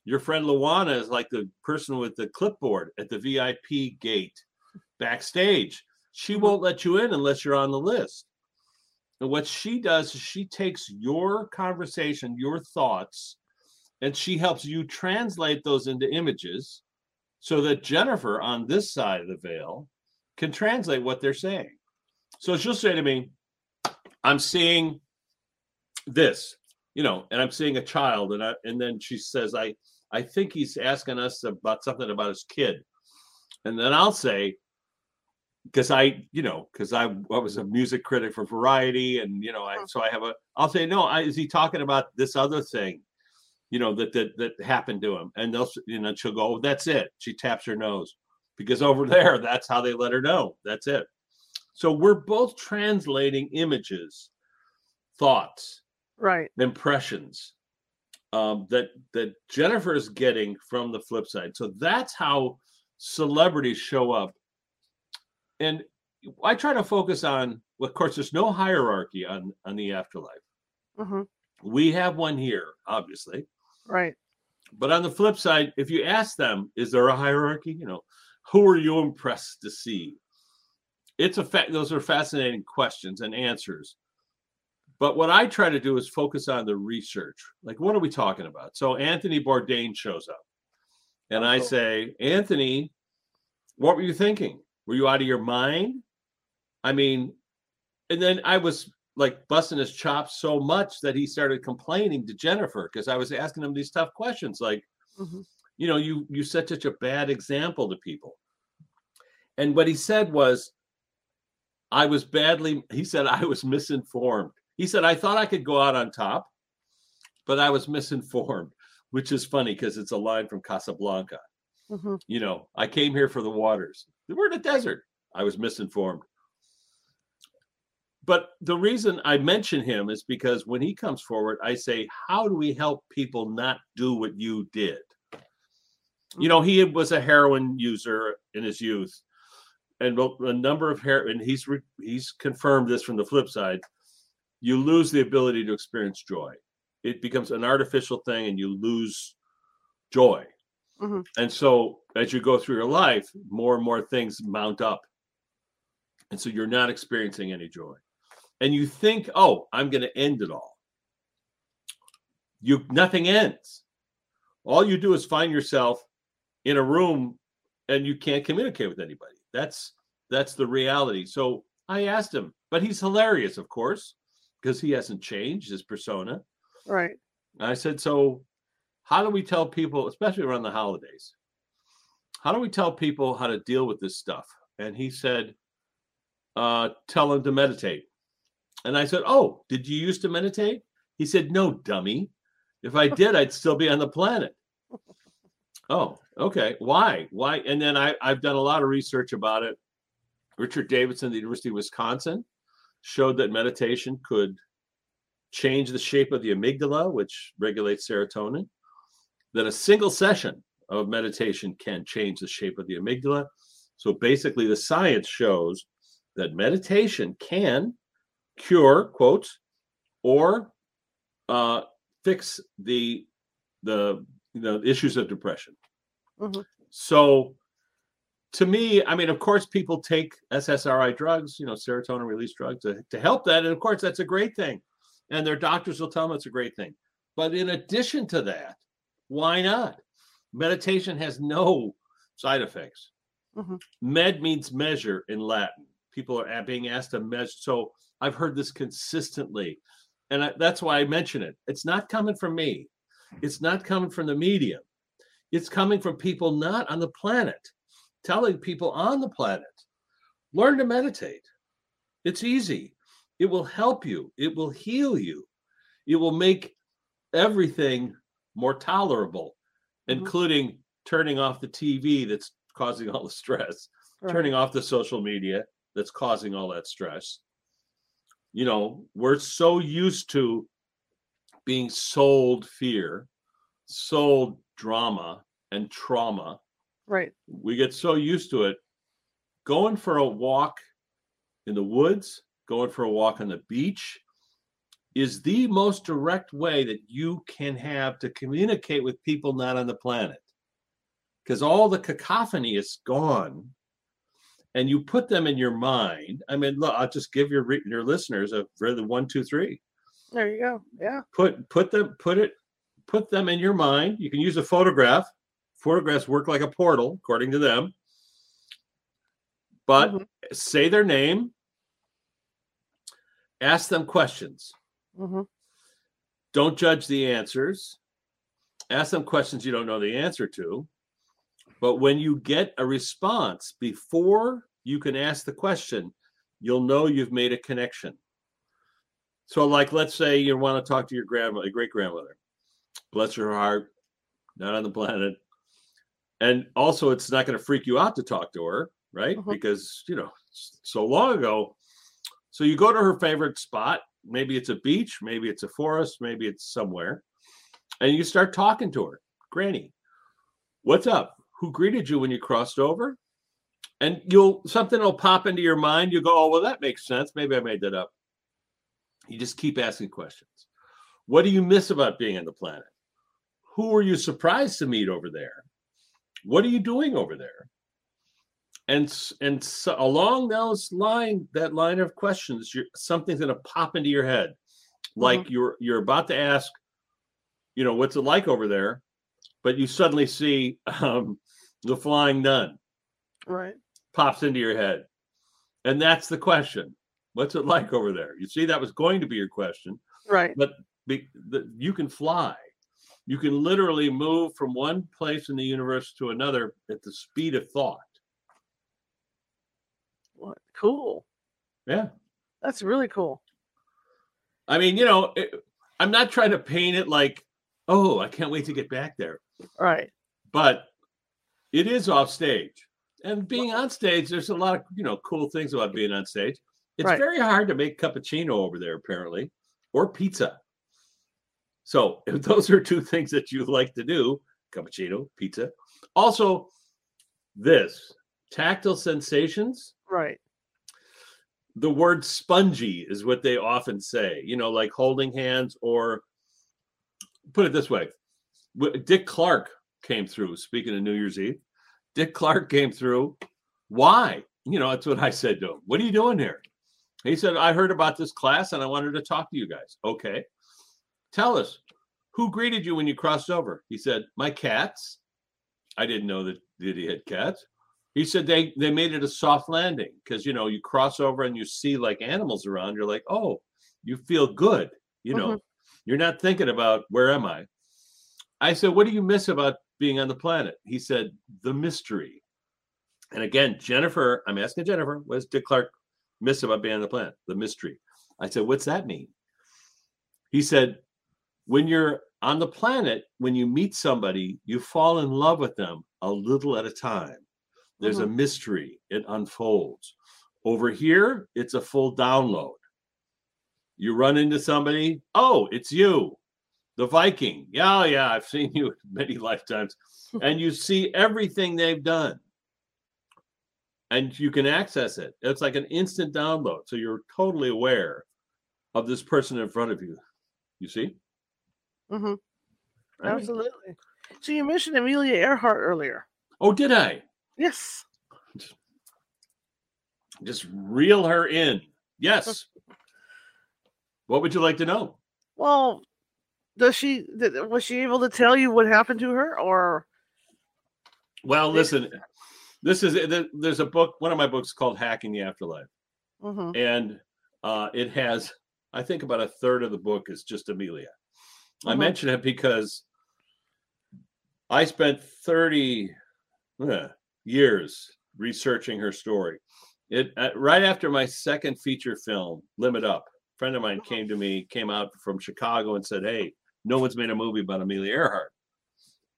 your friend Luana is like the person with the clipboard at the V I P gate backstage. She won't let you in unless you're on the list. And what she does is she takes your conversation, your thoughts, and she helps you translate those into images so that Jennifer on this side of the veil can translate what they're saying. So she'll say to me, I'm seeing this, you know, and I'm seeing a child. And I, and then she says, I, I think he's asking us about something about his kid. And then I'll say, because I, you know, because I, I was a music critic for Variety. And, you know, I, so I have a, I'll say, no, I, is he talking about this other thing, you know, that, that, that happened to him? And they'll, you know, she'll go, oh, that's it. She taps her nose because over there, that's how they let her know. That's it. So we're both translating images, thoughts, right, impressions um, that that Jennifer is getting from the flip side. So that's how celebrities show up. And I try to focus on, well, of course, there's no hierarchy on, on the afterlife. Mm-hmm. We have one here, obviously. Right. But on the flip side, if you ask them, is there a hierarchy? You know, who are you impressed to see? It's a fact. Those are fascinating questions and answers. But what I try to do is focus on the research. Like, what are we talking about? So Anthony Bourdain shows up. And oh. I say, Anthony, what were you thinking? Were you out of your mind? I mean, and then I was like busting his chops so much that he started complaining to Jennifer because I was asking him these tough questions. Like, mm-hmm. you know, you, you set such a bad example to people. And what he said was, I was badly, he said, I was misinformed. He said, I thought I could go out on top, but I was misinformed, which is funny because it's a line from Casablanca. Mm-hmm. You know, I came here for the waters. We're in a desert. I was misinformed. But the reason I mention him is because when he comes forward, I say, how do we help people not do what you did? Mm-hmm. You know, he was a heroin user in his youth. and a number of hair, and he's re, he's confirmed this from the flip side, you lose the ability to experience joy. It becomes an artificial thing, and you lose joy. Mm-hmm. And so as you go through your life, more and more things mount up. And so you're not experiencing any joy. And you think, oh, I'm going to end it all. You, nothing ends. All you do is find yourself in a room and you can't communicate with anybody. That's, that's the reality. So I asked him, but he's hilarious, of course, because he hasn't changed his persona. Right. I said, so how do we tell people, especially around the holidays, how do we tell people how to deal with this stuff? And he said, uh, tell them to meditate. And I said, oh, did you used to meditate? He said, no, dummy. If I did, I'd still be on the planet. Oh, okay. Why? Why? And then I, I've done a lot of research about it. Richard Davidson, the University of Wisconsin, showed that meditation could change the shape of the amygdala, which regulates serotonin. That a single session of meditation can change the shape of the amygdala. So basically, the science shows that meditation can cure, quotes, or uh, fix the the you know issues of depression. Mm-hmm. So, to me, I mean, of course, people take S S R I drugs, you know, serotonin release drugs, to, to help that, and of course, that's a great thing, and their doctors will tell them it's a great thing. But in addition to that, why not? Meditation has no side effects. Mm-hmm. Med means measure in Latin. People are being asked to measure. So I've heard this consistently. And I, that's why I mention it. It's not coming from me. It's not coming from the medium. It's coming from people not on the planet, telling people on the planet, learn to meditate. It's easy. It will help you. It will heal you. It will make everything more tolerable, mm-hmm. including turning off the T V that's causing all the stress, right. turning off the social media that's causing all that stress. You know, we're so used to being sold fear, sold drama and trauma. Right. We get so used to it. Going for a walk in the woods, going for a walk on the beach is the most direct way that you can have to communicate with people not on the planet. Because all the cacophony is gone and you put them in your mind. I mean, look, I'll just give your your listeners a really one, two, three. There you go. Yeah. Put put them, put it, put them in your mind. You can use a photograph. Photographs work like a portal, according to them. But mm-hmm. say their name, ask them questions. Mm-hmm. Don't judge the answers. Ask them questions you don't know the answer to. But when you get a response before you can ask the question, you'll know you've made a connection. So, like, let's say you want to talk to your grandmother, great grandmother, bless her heart, not on the planet. And also, it's not going to freak you out to talk to her, right? Mm-hmm. Because, you know, so long ago. So you go to her favorite spot. Maybe it's a beach, maybe it's a forest, maybe it's somewhere. And you start talking to her. Granny, what's up? Who greeted you when you crossed over? And you'll something will pop into your mind. You go, oh, well, that makes sense. Maybe I made that up. You just keep asking questions. What do you miss about being on the planet? Who were you surprised to meet over there? What are you doing over there? And and so along those line, that line of questions, you're, something's going to pop into your head, like mm-hmm. you're you're about to ask, you know, what's it like over there, but you suddenly see um, the flying nun, right? Pops into your head, and that's the question: what's it like over there? You see, that was going to be your question, right? But be, the, you can fly; you can literally move from one place in the universe to another at the speed of thought. What? Cool. Yeah. That's really cool. I mean, you know, it, I'm not trying to paint it like, oh, I can't wait to get back there. Right. But it is off stage. And being on stage, there's a lot of, you know, cool things about being on stage. It's right. very hard to make cappuccino over there, apparently, or pizza. So if those are two things that you like to do, cappuccino, pizza. Also, this. tactile sensations. Right. The word spongy is what they often say, you know, like holding hands, or put it this way. Dick Clark came through, speaking of New Year's Eve. Dick Clark came through. Why? You know, that's what I said to him. What are you doing here? He said, I heard about this class and I wanted to talk to you guys. Okay. Tell us, who greeted you when you crossed over? He said, my cats. I didn't know that he had cats. He said they, they made it a soft landing because, you know, you cross over and you see like animals around. You're like, oh, you feel good. You know, mm-hmm. You're not thinking about where am I? I said, what do you miss about being on the planet? He said, the mystery. And again, Jennifer, I'm asking Jennifer, what does Dick Clark miss about being on the planet? The mystery. I said, what's that mean? He said, when you're on the planet, when you meet somebody, you fall in love with them a little at a time. There's mm-hmm. a mystery. It unfolds. Over here, it's a full download. You run into somebody. Oh, it's you. The Viking. Yeah, yeah, I've seen you many lifetimes. And you see everything they've done. And you can access it. It's like an instant download. So you're totally aware of this person in front of you. You see? Mm-hmm. Right. Absolutely. So you mentioned Amelia Earhart earlier. Oh, did I? Yes. Just, just reel her in. Yes. What would you like to know? Well, does she was she able to tell you what happened to her, or? Well, listen, this is there's a book. One of my books called "Hacking the Afterlife," mm-hmm. and uh, it has, I think, about a third of the book is just Amelia. Mm-hmm. I mention it because I spent thirty uh, years researching her story. It uh, right after my second feature film, "Limit Up." A friend of mine came to me, came out from Chicago and said, hey, no one's made a movie about Amelia Earhart.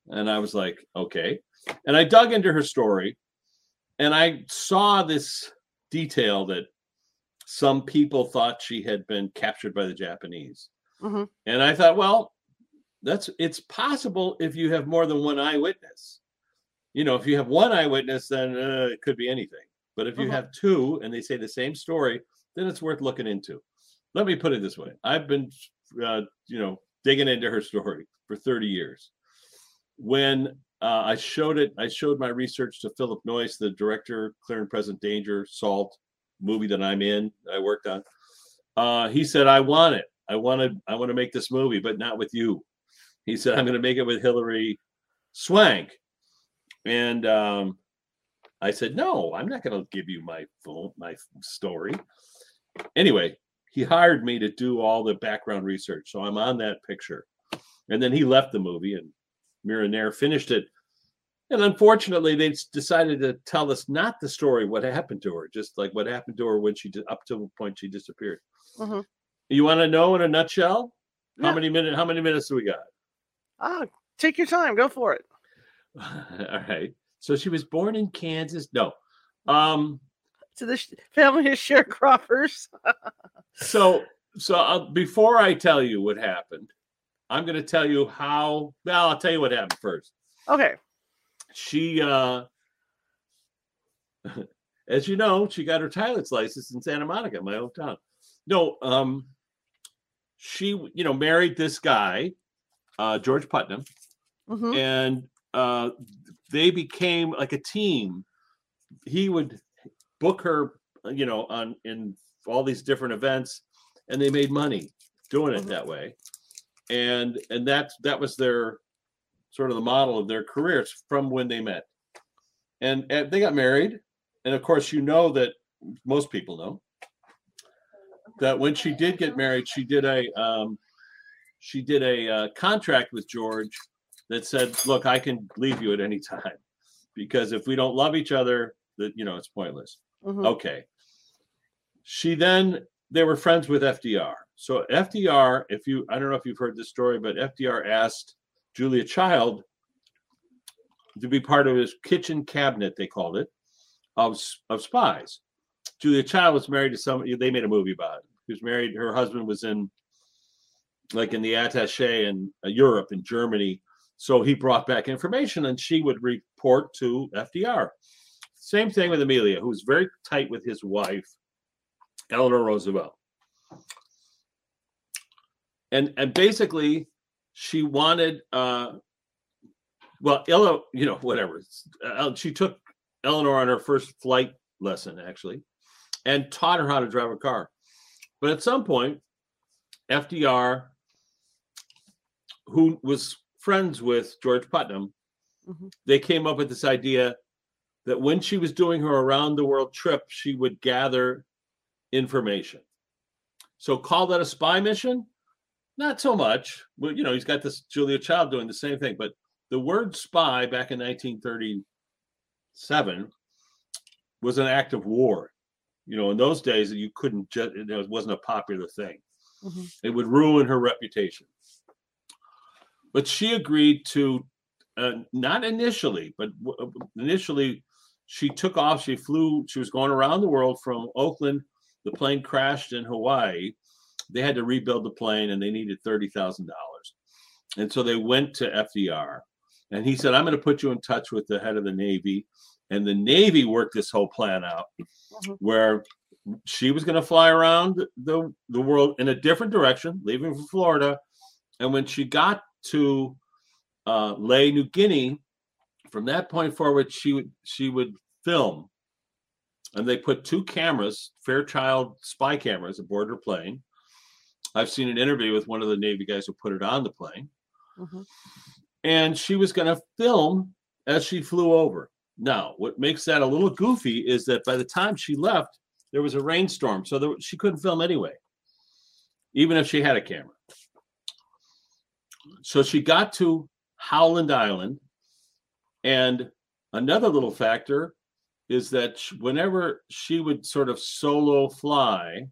And I was like, okay. And I dug into her story and I saw this detail that some people thought she had been captured by the Japanese. Mm-hmm. And I thought, well, that's it's possible if you have more than one eyewitness. You know, if you have one eyewitness, then uh, it could be anything. But if you mm-hmm. have two and they say the same story, then it's worth looking into. Let me put it this way. I've been, uh, you know, digging into her story for thirty years. When uh, I showed it, I showed my research to Philip Noyce, the director, Clear and Present Danger, Salt, movie that I'm in, I worked on. Uh, he said, I want it. I want to, I want to make this movie, but not with you. He said, I'm going to make it with Hilary Swank. And um, I said, no, I'm not going to give you my full, my story. Anyway. He hired me to do all the background research. So I'm on that picture. And then he left the movie and Mira Nair finished it. And unfortunately, they decided to tell us not the story, what happened to her, just like what happened to her when she did up to the point she disappeared. Mm-hmm. You want to know in a nutshell? Yeah. How many minutes, how many minutes do we got? Ah, oh, take your time. Go for it. All right. So she was born in Kansas. No. Um, to the family of sharecroppers. So, so I'll, before I tell you what happened, I'm going to tell you how, well, I'll tell you what happened first. Okay. She, uh, as you know, she got her pilot's license in Santa Monica, my hometown. No, um, she, you know, married this guy, uh, George Putnam, mm-hmm. and uh, they became like a team. He would book her, you know, on in all these different events, and they made money doing it mm-hmm. that way. And and that, that was their sort of the model of their careers from when they met. And, and they got married. And of course, you know that most people know that when she did get married, she did a um, she did a uh, contract with George that said, look, I can leave you at any time because if we don't love each other, that, you know, it's pointless. Mm-hmm. Okay. She then, they were friends with F D R. So F D R, if you, I don't know if you've heard this story, but F D R asked Julia Child to be part of his kitchen cabinet, they called it, of, of spies. Julia Child was married to somebody, they made a movie about it. She was married, her husband was in, like in the attaché in Europe, in Germany. So he brought back information and she would report to F D R. Same thing with Amelia, who's very tight with his wife, Eleanor Roosevelt. And and basically, she wanted, uh, well, Ella, you know, whatever. Uh, she took Eleanor on her first flight lesson, actually, and taught her how to drive a car. But at some point, F D R, who was friends with George Putnam, mm-hmm. they came up with this idea that when she was doing her around the world trip, she would gather information. So call that a spy mission? Not so much. Well, you know, he's got this Julia Child doing the same thing, but the word spy back in nineteen thirty-seven was an act of war. You know, in those days, you couldn't just, it wasn't a popular thing. Mm-hmm. It would ruin her reputation. But she agreed to, uh, not initially, but w initially she took off, she flew, she was going around the world from Oakland. The plane crashed in Hawaii. They had to rebuild the plane and they needed thirty thousand dollars. And so they went to F D R and he said, I'm going to put you in touch with the head of the Navy. And the Navy worked this whole plan out mm-hmm. where she was going to fly around the, the world in a different direction, leaving from Florida. And when she got to uh, Ley, New Guinea, from that point forward, she would, she would film. And they put two cameras, Fairchild spy cameras, aboard her plane. I've seen an interview with one of the Navy guys who put it on the plane. Mm-hmm. And she was going to film as she flew over. Now, what makes that a little goofy is that by the time she left, there was a rainstorm. So there, she couldn't film anyway, even if she had a camera. So she got to Howland Island. And another little factor is that whenever she would sort of solo fly,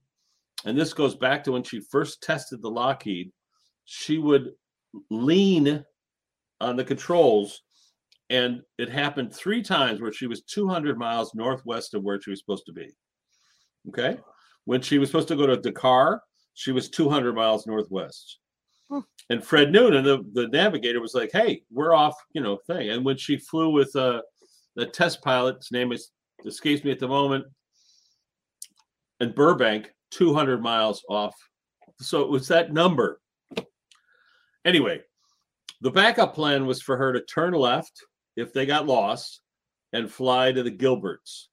and this goes back to when she first tested the Lockheed, she would lean on the controls. And it happened three times where she was two hundred miles northwest of where she was supposed to be. Okay. When she was supposed to go to Dakar, she was two hundred miles northwest. Hmm. And Fred Noonan, the, the navigator, was like, hey, we're off, you know, thing. And when she flew with a, a test pilot, his name is, escapes me at the moment, in Burbank, two hundred miles off. So it was that number. Anyway, the backup plan was for her to turn left if they got lost and fly to the Gilberts.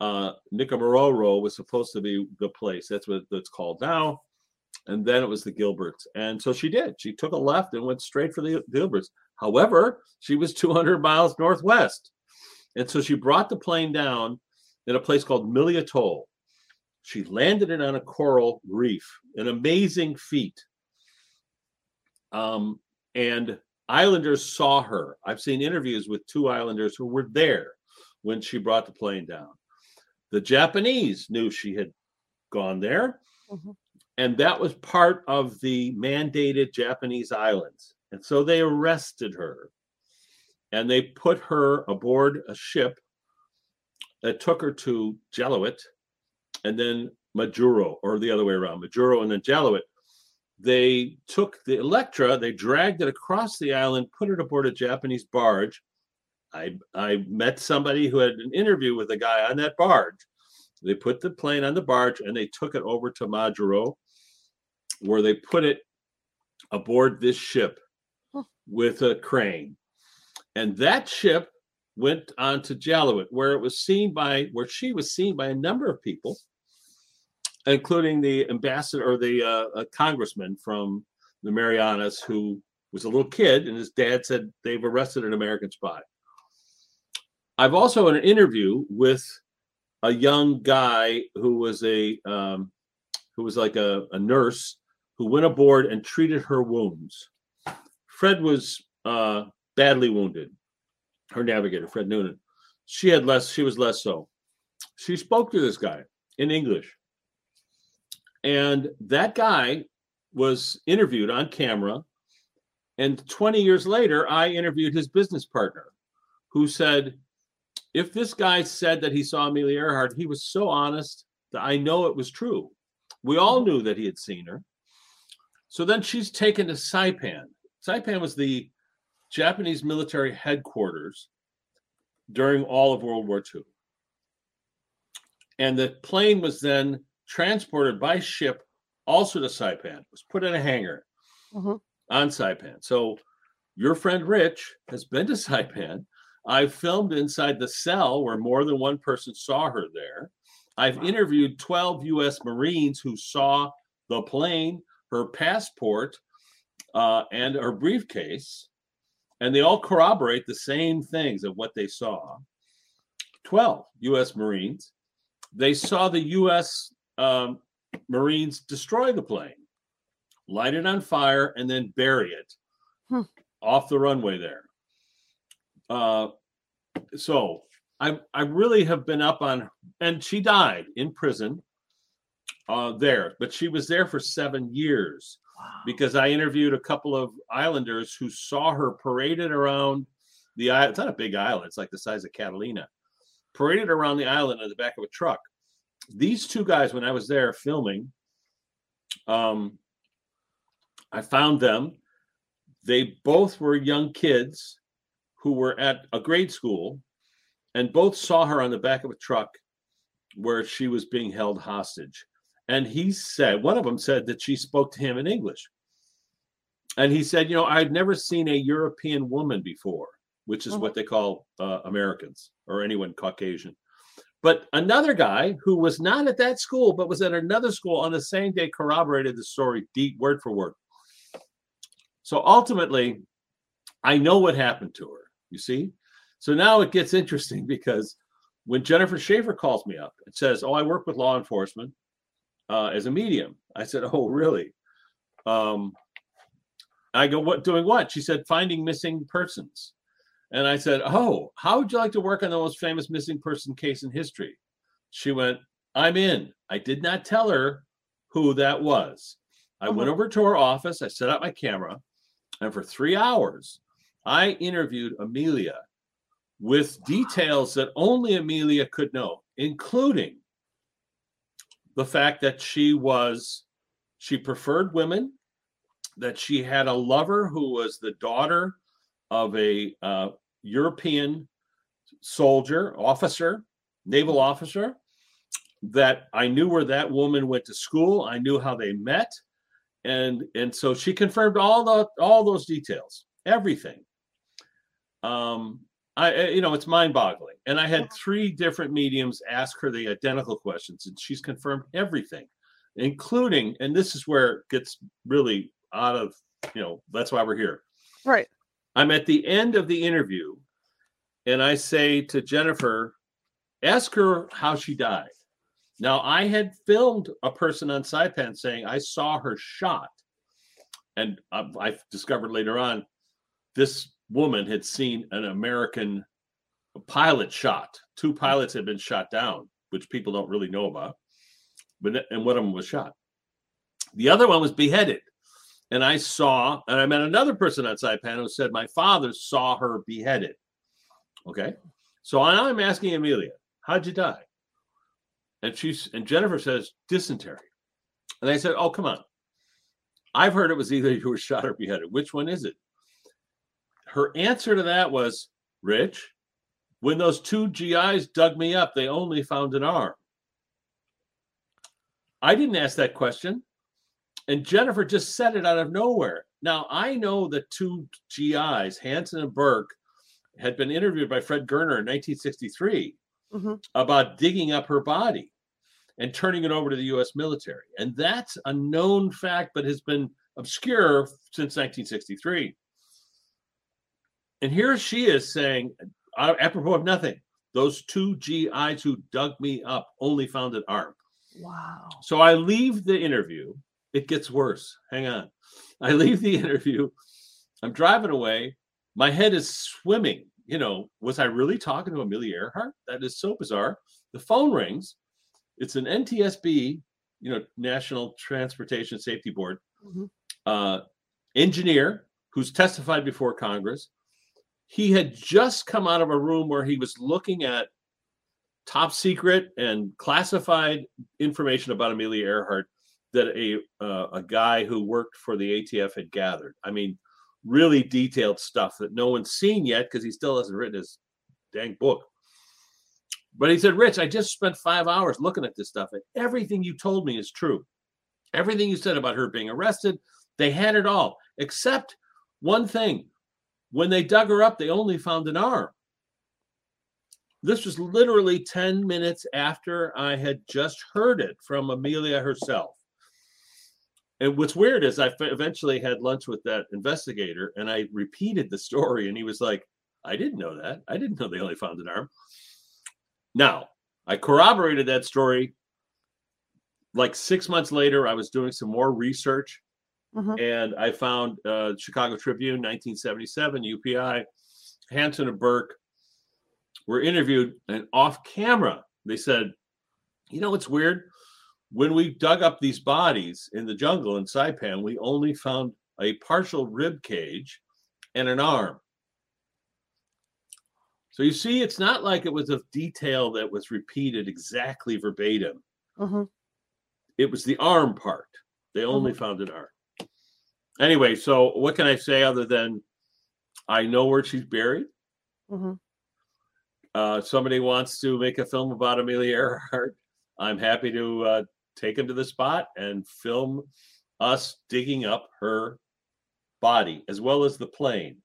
Uh, Nicomororo was supposed to be the place. That's what it's called now. And then it was the Gilberts. And so she did. She took a left and went straight for the Gilberts. However, she was two hundred miles northwest. And so she brought the plane down in a place called Milly Atoll. She landed it on a coral reef, an amazing feat. Um, and islanders saw her. I've seen interviews with two islanders who were there when she brought the plane down. The Japanese knew she had gone there. Mm-hmm. And that was part of the mandated Japanese islands. And so they arrested her and they put her aboard a ship that took her to Jaluit and then Majuro, or the other way around, Majuro and then Jaluit. They took the Electra, they dragged it across the island, put it aboard a Japanese barge. I, I met somebody who had an interview with a guy on that barge. They put the plane on the barge and they took it over to Majuro, where they put it aboard this ship huh. with a crane. And that ship went on to Jaluit, where it was seen by, where she was seen by a number of people, including the ambassador or the uh, congressman from the Marianas, who was a little kid, and his dad said, they've arrested an American spy. I've also had an interview with a young guy who was a um, who was like a, a nurse who went aboard and treated her wounds. Fred was uh, badly wounded. Her navigator, Fred Noonan, she had less. She was less so. She spoke to this guy in English, and that guy was interviewed on camera. And twenty years later, I interviewed his business partner, who said, if this guy said that he saw Amelia Earhart, he was so honest that I know it was true. We all knew that he had seen her. So then she's taken to Saipan. Saipan was the Japanese military headquarters during all of World War Two. And the plane was then transported by ship also to Saipan. It was put in a hangar mm-hmm. on Saipan. So your friend Rich has been to Saipan. I've filmed inside the cell where more than one person saw her there. I've wow. interviewed twelve U S Marines who saw the plane, her passport, uh, and her briefcase. And they all corroborate the same things of what they saw. twelve U S Marines. They saw the U S um, Marines destroy the plane, light it on fire, and then bury it hmm. off the runway there. Uh, so I I really have been up on her. And she died in prison uh, there. But she was there for seven years wow. because I interviewed a couple of islanders who saw her paraded around the island. It's not a big island. It's like the size of Catalina. Paraded around the island on the back of a truck. These two guys, when I was there filming, um, I found them. They both were young kids who were at a grade school, and both saw her on the back of a truck where she was being held hostage. And he said, one of them said that she spoke to him in English. And he said, you know, I'd never seen a European woman before, which is mm-hmm. what they call uh, Americans or anyone Caucasian. But another guy who was not at that school, but was at another school on the same day, corroborated the story deep word for word. So ultimately, I know what happened to her. You see? So now it gets interesting, because when Jennifer Schaefer calls me up and says, oh, I work with law enforcement uh, as a medium. I said, oh, really? Um, I go, what, doing what? She said, finding missing persons. And I said, oh, how would you like to work on the most famous missing person case in history? She went, I'm in. I did not tell her who that was. I mm-hmm. went over to her office. I set up my camera. And for three hours, I interviewed Amelia with details that only Amelia could know, including the fact that she was, she preferred women, that she had a lover who was the daughter of a uh, European soldier, officer, naval officer, that I knew where that woman went to school. I knew how they met. And and so she confirmed all the all those details, everything. Um, I you know, it's mind-boggling. And I had three different mediums ask her the identical questions, and she's confirmed everything, including, and this is where it gets really out of, you know, that's why we're here. Right. I'm at the end of the interview, and I say to Jennifer, ask her how she died. Now, I had filmed a person on Saipan saying, I saw her shot. And I, I discovered later on, this woman had seen an American pilot shot. Two pilots had been shot down, which people don't really know about. But and one of them was shot. The other one was beheaded. And I saw, and I met another person on Saipan who said, my father saw her beheaded. Okay. So now I'm asking Amelia, how'd you die? And she's and Jennifer says dysentery, and I said, "Oh, come on! I've heard it was either you were shot or beheaded. Which one is it?" Her answer to that was, "Rich, when those two G Is dug me up, they only found an arm." I didn't ask that question, and Jennifer just said it out of nowhere. Now I know that two G Is, Hanson and Burke, had been interviewed by Fred Gerner in nineteen sixty-three. Mm-hmm. about digging up her body and turning it over to the U S military. And that's a known fact, but has been obscure since nineteen sixty-three. And here she is saying, apropos of nothing, those two G Is who dug me up only found an arm. Wow. So I leave the interview. It gets worse. Hang on. I leave the interview. I'm driving away. My head is swimming. You know, was I really talking to Amelia Earhart? That is so bizarre. The phone rings. It's an N T S B, you know, National Transportation Safety Board mm-hmm. uh, engineer who's testified before Congress. He had just come out of a room where he was looking at top secret and classified information about Amelia Earhart that a uh, a guy who worked for the A T F had gathered. I mean, really detailed stuff that no one's seen yet because he still hasn't written his dang book. But he said, Rich, I just spent five hours looking at this stuff, and everything you told me is true. Everything you said about her being arrested, they had it all, except one thing. When they dug her up, they only found an arm. This was literally ten minutes after I had just heard it from Amelia herself. And what's weird is I eventually had lunch with that investigator, and I repeated the story, and he was like, I didn't know that. I didn't know they only found an arm. Now, I corroborated that story. Like six months later, I was doing some more research, mm-hmm. and I found uh, Chicago Tribune, nineteen seventy-seven, U P I, Hanson and Burke were interviewed, and off camera, they said, you know, it's weird. When we dug up these bodies in the jungle in Saipan, we only found a partial rib cage and an arm. So you see, it's not like it was a detail that was repeated exactly verbatim. Mm-hmm. It was the arm part. They only mm-hmm. found an arm. Anyway, so what can I say other than I know where she's buried? Mm-hmm. Uh, somebody wants to make a film about Amelia Earhart. I'm happy to uh, take him to the spot and film us digging up her body as well as the plane.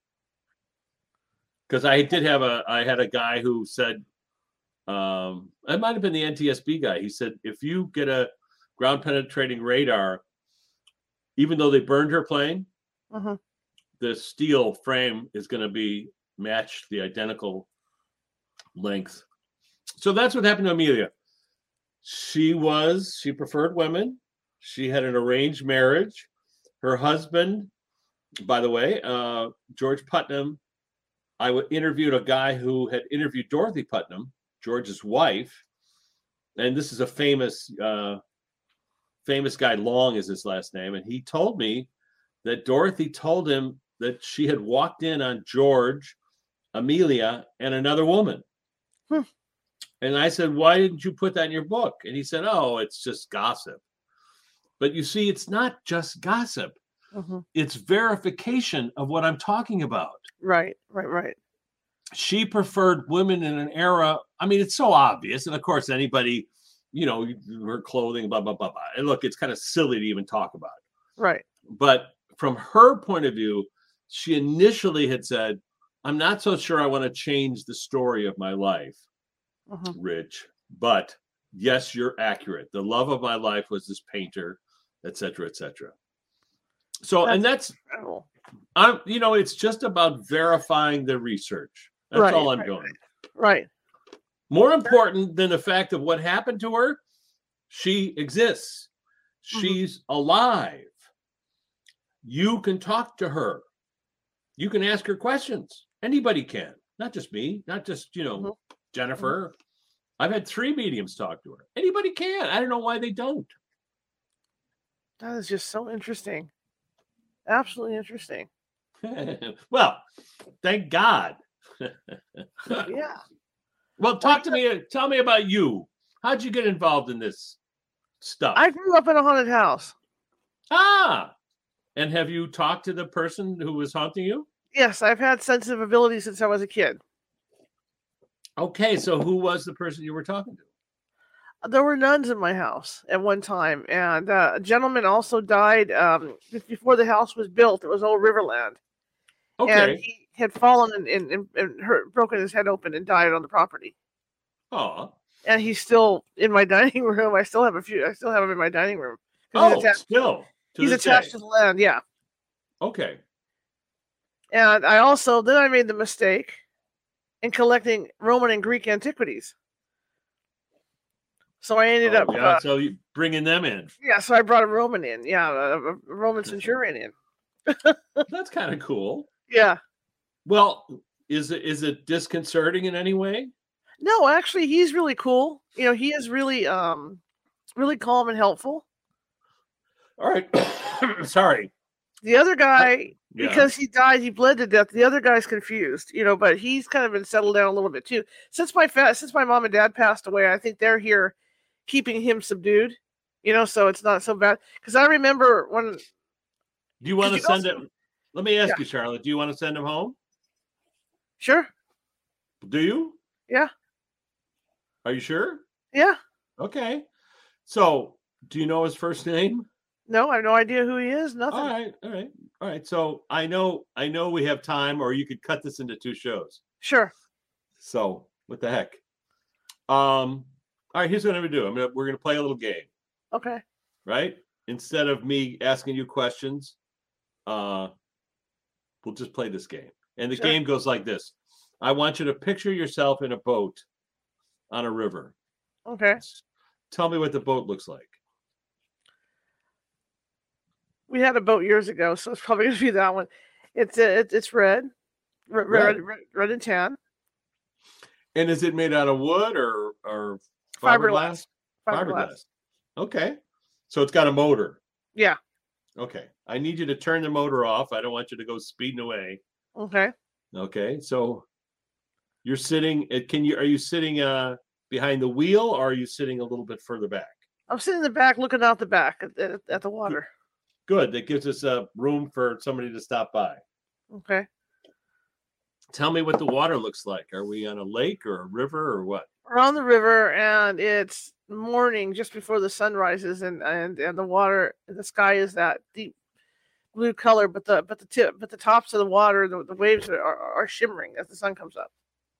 Because I did have a, I had a guy who said, um, it might have been the N T S B guy. He said, if you get a ground penetrating radar, even though they burned her plane, uh-huh. the steel frame is going to be matched the identical length. So that's what happened to Amelia. She was, she preferred women. She had an arranged marriage. Her husband, by the way, uh, George Putnam, I interviewed a guy who had interviewed Dorothy Putnam, George's wife. And this is a famous, uh, famous guy, Long is his last name. And he told me that Dorothy told him that she had walked in on George, Amelia, and another woman. Hmm. And I said, why didn't you put that in your book? And he said, oh, it's just gossip. But you see, it's not just gossip. Mm-hmm. It's verification of what I'm talking about. Right, right, right. She preferred women in an era. I mean, it's so obvious. And of course, anybody, you know, her clothing, blah, blah, blah, blah. And look, it's kind of silly to even talk about it. Right. But from her point of view, she initially had said, I'm not so sure I want to change the story of my life. Uh-huh. Rich, but yes, you're accurate. The love of my life was this painter, et cetera, et cetera. So, that's and that's, incredible. I'm, you know, it's just about verifying the research. That's right, all I'm right, doing. Right. More yeah. important than the fact of what happened to her, she exists. She's mm-hmm. alive. You can talk to her. You can ask her questions. Anybody can, not just me, not just, you know, mm-hmm. Jennifer, I've had three mediums talk to her. Anybody can. I don't know why they don't. That is just so interesting. Absolutely interesting. Well, thank God. Yeah. Well, talk to me. Tell me about you. How'd you get involved in this stuff? I grew up in a haunted house. Ah. And have you talked to the person who was haunting you? Yes. I've had sensitive abilities since I was a kid. Okay, so who was the person you were talking to? There were nuns in my house at one time, and uh, a gentleman also died um, before the house was built. It was old Riverland. Okay. And he had fallen and, and, and, and hurt, broken his head open and died on the property. Oh. And he's still in my dining room. I still have a few. I still have him in my dining room. Oh, he's attached, still. To he's attached day. to the land, yeah. Okay. And I also, then I made the mistake. And collecting Roman and Greek antiquities. So I ended oh, up... Yeah, uh, so you bringing them in. Yeah, so I brought a Roman in. Yeah, a, a Roman centurion in. That's kind of cool. Yeah. Well, is it is it disconcerting in any way? No, actually, he's really cool. You know, he is really, um, really calm and helpful. All right. Sorry. The other guy... Yeah. Because he died, he bled to death. The other guy's confused, you know, but he's kind of been settled down a little bit too. Since my fa- since my mom and dad passed away, I think they're here keeping him subdued, you know, so it's not so bad. Because I remember when... Do you want to send also... him? Let me ask yeah. you, Charlotte, do you want to send him home? Sure. Do you? Yeah. Are you sure? Yeah. Okay. So, do you know his first name? No, I have no idea who he is. Nothing. All right. All right. All right. So, I know I know we have time, or you could cut this into two shows. Sure. So, what the heck? Um. All right, here's what I'm going to do. I'm gonna, we're going to play a little game. Okay. Right? Instead of me asking you questions, uh, we'll just play this game. And the sure. game goes like this. I want you to picture yourself in a boat on a river. Okay. Tell me what the boat looks like. We had a boat years ago, so it's probably going to be that one. It's it, it's red. Red, red. red, red and tan. And is it made out of wood or... or Fiberglass. Fiberglass. Fiberglass. Okay. So it's got a motor. Yeah. Okay. I need you to turn the motor off. I don't want you to go speeding away. Okay. Okay. So you're sitting, can you, are you sitting uh, behind the wheel, or are you sitting a little bit further back? I'm sitting in the back, looking out the back at, at, at the water. Good. That gives us uh, room for somebody to stop by. Okay. Tell me what the water looks like. Are we on a lake or a river or what? We're on the river, and it's morning just before the sun rises, and, and, and the water, the sky is that deep blue color, but the but the tip, but the tops of the water, the, the waves are, are shimmering as the sun comes up.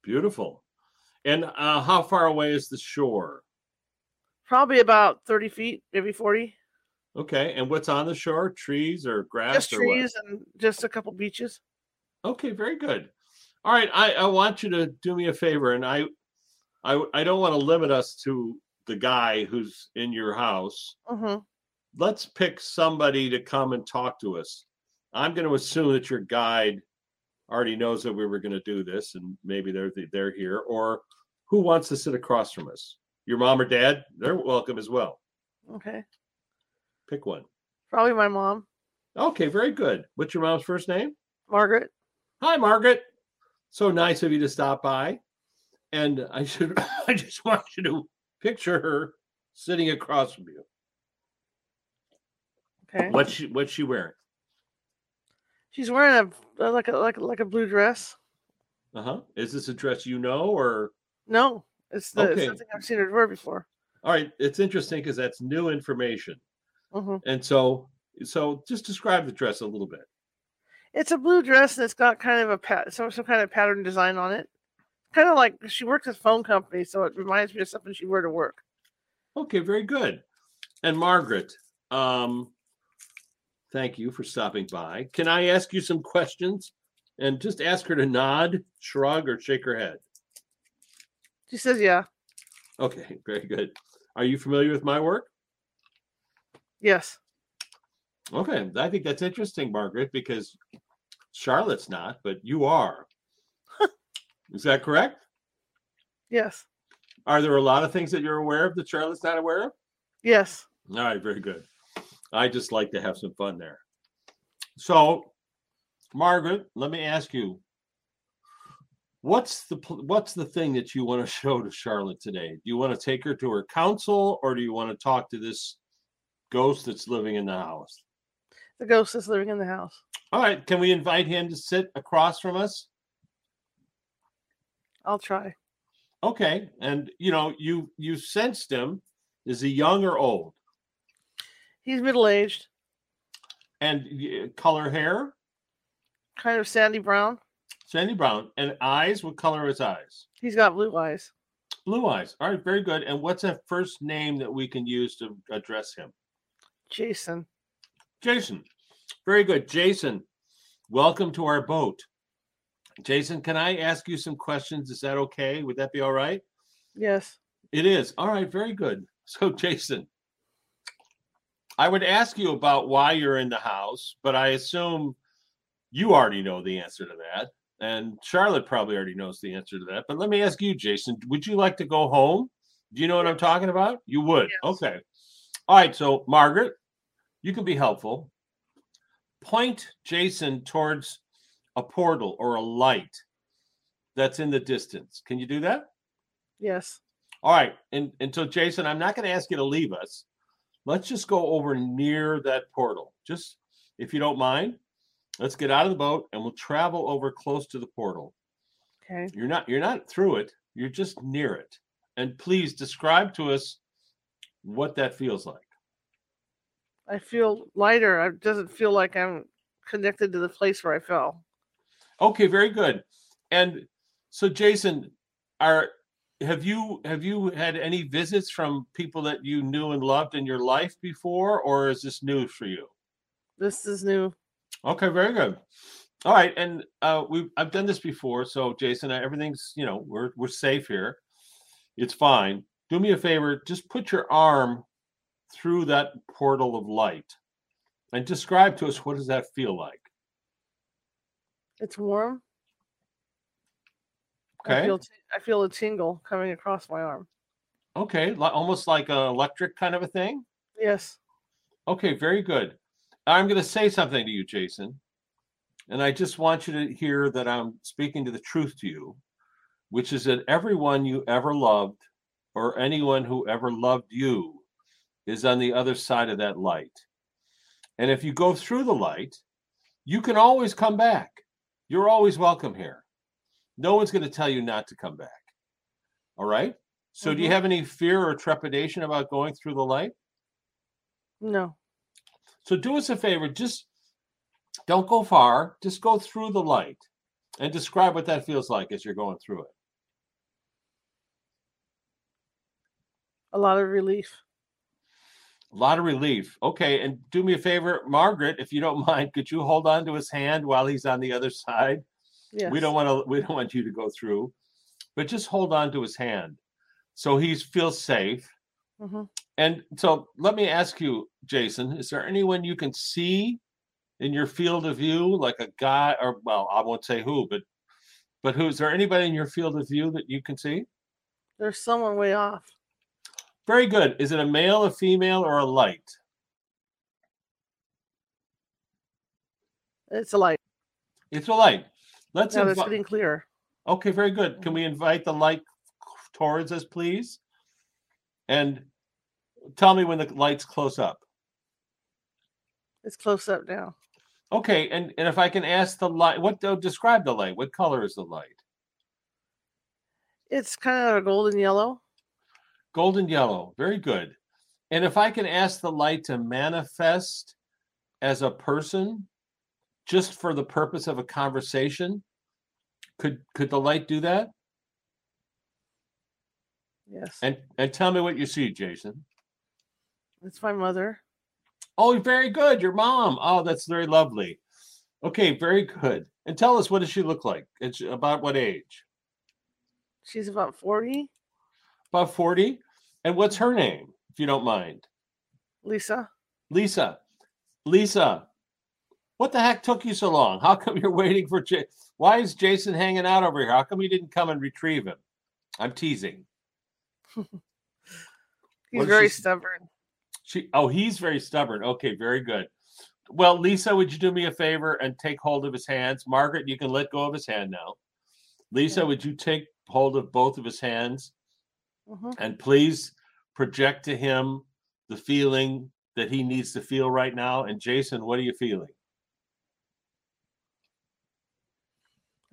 Beautiful. And uh, how far away is the shore? Probably about thirty feet, maybe forty. Okay, and what's on the shore? Trees or grass? Just or trees what? And just a couple beaches. Okay, very good. All right, I, I want you to do me a favor, and I. I, I don't want to limit us to the guy who's in your house. Mm-hmm. Let's pick somebody to come and talk to us. I'm going to assume that your guide already knows that we were going to do this, and maybe they're they're here. Or who wants to sit across from us? Your mom or dad? They're welcome as well. Okay. Pick one. Probably my mom. Okay, very good. What's your mom's first name? Margaret. Hi, Margaret. So nice of you to stop by. And I should, I just want you to picture her sitting across from you. Okay. What's she, what's she wearing? She's wearing a like a like like a blue dress. Uh huh. Is this a dress you know, or no? It's the okay. It's something I've seen her wear before. All right. It's interesting because that's new information. Mm-hmm. And so, so just describe the dress a little bit. It's a blue dress, and it's got kind of a pat, some some kind of pattern design on it. Kind of like she works at a phone company, so it reminds me of something she wore to work. Okay, very good. And Margaret, um, thank you for stopping by. Can I ask you some questions? And just ask her to nod, shrug, or shake her head. She says, yeah. Okay, very good. Are you familiar with my work? Yes. Okay, I think that's interesting, Margaret, because Charlotte's not, but you are. Is that correct? Yes. Are there a lot of things that you're aware of that Charlotte's not aware of? Yes. All right, very good. I just like to have some fun there. So, Margaret, let me ask you, what's the what's the thing that you want to show to Charlotte today? Do you want to take her to her council, or do you want to talk to this ghost that's living in the house? The ghost that's living in the house. All right, can we invite him to sit across from us? I'll try. Okay. And, you know, you you sensed him. Is he young or old? He's middle-aged. And color hair? Kind of sandy brown. Sandy brown. And eyes? What color are his eyes? He's got blue eyes. Blue eyes. All right. Very good. And what's a first name that we can use to address him? Jason. Jason. Very good. Jason, welcome to our boat. Jason, can I ask you some questions? Is that okay? Would that be all right? Yes. It is. All right. Very good. So, Jason, I would ask you about why you're in the house, but I assume you already know the answer to that. And Charlotte probably already knows the answer to that. But let me ask you, Jason, would you like to go home? Do you know what I'm talking about? You would. Yes. Okay. All right. So, Margaret, you can be helpful. Point Jason towards a portal or a light that's in the distance. Can you do that? Yes. All right. And, and so, Jason, I'm not going to ask you to leave us. Let's just go over near that portal. Just, if you don't mind, let's get out of the boat and we'll travel over close to the portal. Okay. You're not, you're not through it. You're just near it. And please describe to us what that feels like. I feel lighter. It doesn't feel like I'm connected to the place where I fell. Okay, very good. And so, Jason, are have you have you had any visits from people that you knew and loved in your life before, or is this new for you? This is new. Okay, very good. All right, and uh, we I've done this before, so Jason, everything's you know we're we're safe here. It's fine. Do me a favor. Just put your arm through that portal of light and describe to us, what does that feel like? It's warm. Okay. I feel, I feel a tingle coming across my arm. Okay. Almost like an electric kind of a thing? Yes. Okay. Very good. I'm going to say something to you, Jason. And I just want you to hear that I'm speaking to the truth to you, which is that everyone you ever loved or anyone who ever loved you is on the other side of that light. And if you go through the light, you can always come back. You're always welcome here. No one's going to tell you not to come back. All right? So mm-hmm. Do you have any fear or trepidation about going through the light? No. So do us a favor. Just don't go far. Just go through the light and describe what that feels like as you're going through it. A lot of relief. A lot of relief. Okay, and do me a favor, Margaret, if you don't mind, could you hold on to his hand while he's on the other side? Yes. We don't want to. We don't want you to go through, but just hold on to his hand so he feels safe. Mm-hmm. And so, let me ask you, Jason: is there anyone you can see in your field of view, like a guy, or well, I won't say who, but but who is there? Anybody in your field of view that you can see? There's someone way off. Very good. Is it a male, a female, or a light? It's a light. It's a light. Let's. No, invi- it's getting clearer. Okay, very good. Can we invite the light towards us, please? And tell me when the light's close up. It's close up now. Okay, and, and if I can ask the light, what oh, describe the light. What color is the light? It's kind of a golden yellow. Golden yellow. Very good. And if I can ask the light to manifest as a person just for the purpose of a conversation, could could the light do that? Yes. And and tell me what you see, Jason. It's my mother. Oh, very good. Your mom. Oh, that's very lovely. Okay, very good. And tell us, what does she look like? It's about what age? She's about forty. About forty. And what's her name, if you don't mind? Lisa. Lisa. Lisa. What the heck took you so long? How come you're waiting for Jason? Why is Jason hanging out over here? How come you didn't come and retrieve him? I'm teasing. He's very she... stubborn. She. Oh, he's very stubborn. Okay, very good. Well, Lisa, would you do me a favor and take hold of his hands? Margaret, you can let go of his hand now. Lisa, yeah. Would you take hold of both of his hands? Mm-hmm. And please project to him the feeling that he needs to feel right now. And Jason, what are you feeling?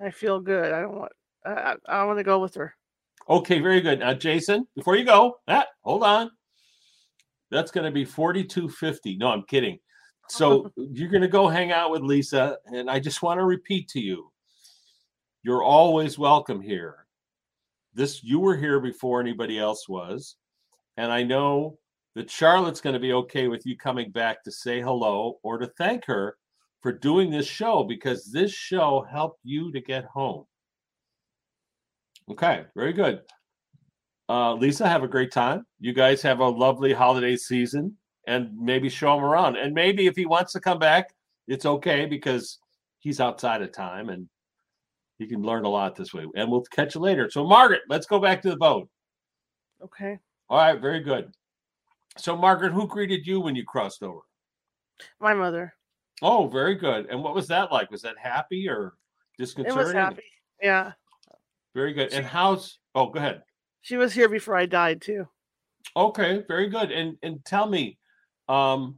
I feel good. I don't want. I, I want to go with her. Okay, very good. Now, Jason, before you go, ah, hold on. That's going to be forty-two fifty. No, I'm kidding. So you're going to go hang out with Lisa, and I just want to repeat to you: you're always welcome here. This, you were here before anybody else was. And I know that Charlotte's going to be okay with you coming back to say hello or to thank her for doing this show, because this show helped you to get home. Okay, very good. Uh, Lisa, have a great time. You guys have a lovely holiday season, and maybe show him around. And maybe if he wants to come back, it's okay, because he's outside of time and you can learn a lot this way, and we'll catch you later. So, Margaret, let's go back to the boat. Okay. All right, very good. So, Margaret, who greeted you when you crossed over? My mother. Oh, very good. And what was that like? Was that happy or disconcerting? It was happy, yeah. Very good. She, and how's... Oh, go ahead. She was here before I died, too. Okay, very good. And and tell me, um,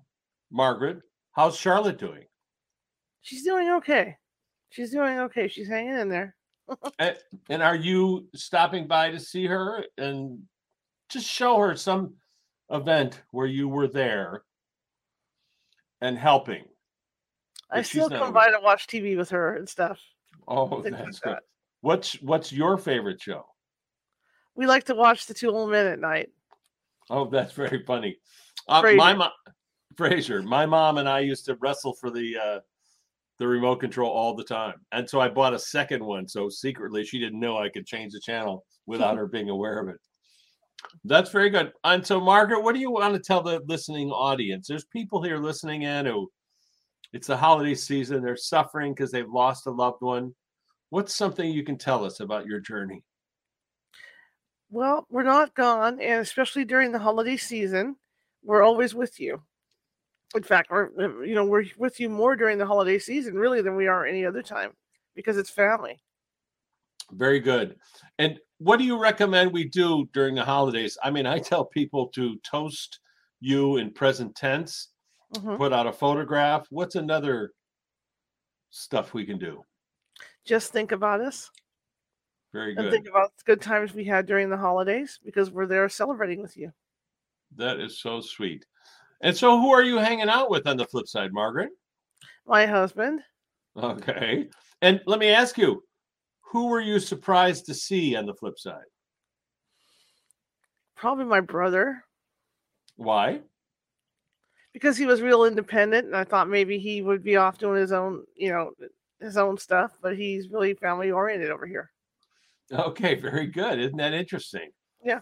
Margaret, how's Charlotte doing? She's doing okay. She's doing okay. She's hanging in there. And, and are you stopping by to see her and just show her some event where you were there and helping? I still come by to watch T V with her and stuff. Oh, that's good. What's what's your favorite show? We like to watch The Two Old Men at night. Oh, that's very funny. Uh, my mom, Frasier. My mom and I used to wrestle for the uh, the remote control all the time, and so I bought a second one. So secretly, she didn't know I could change the channel without her being aware of it. That's very good. And so, Margaret, what do you want to tell the listening audience? There's people here listening in who, it's the holiday season, they're suffering because they've lost a loved one. What's something you can tell us about your journey? Well, we're not gone, and especially during the holiday season, we're always with you. In fact, we're, you know, we're with you more during the holiday season, really, than we are any other time, because it's family. Very good. And what do you recommend we do during the holidays? I mean, I tell people to toast you in present tense, mm-hmm. put out a photograph. What's another stuff we can do? Just think about us. Very good. And think about the good times we had during the holidays, because we're there celebrating with you. That is so sweet. And so who are you hanging out with on the flip side, Margaret? My husband. Okay. And let me ask you, who were you surprised to see on the flip side? Probably my brother. Why? Because he was real independent, and I thought maybe he would be off doing his own, you know, his own stuff, but he's really family oriented over here. Okay, very good. Isn't that interesting? Yeah.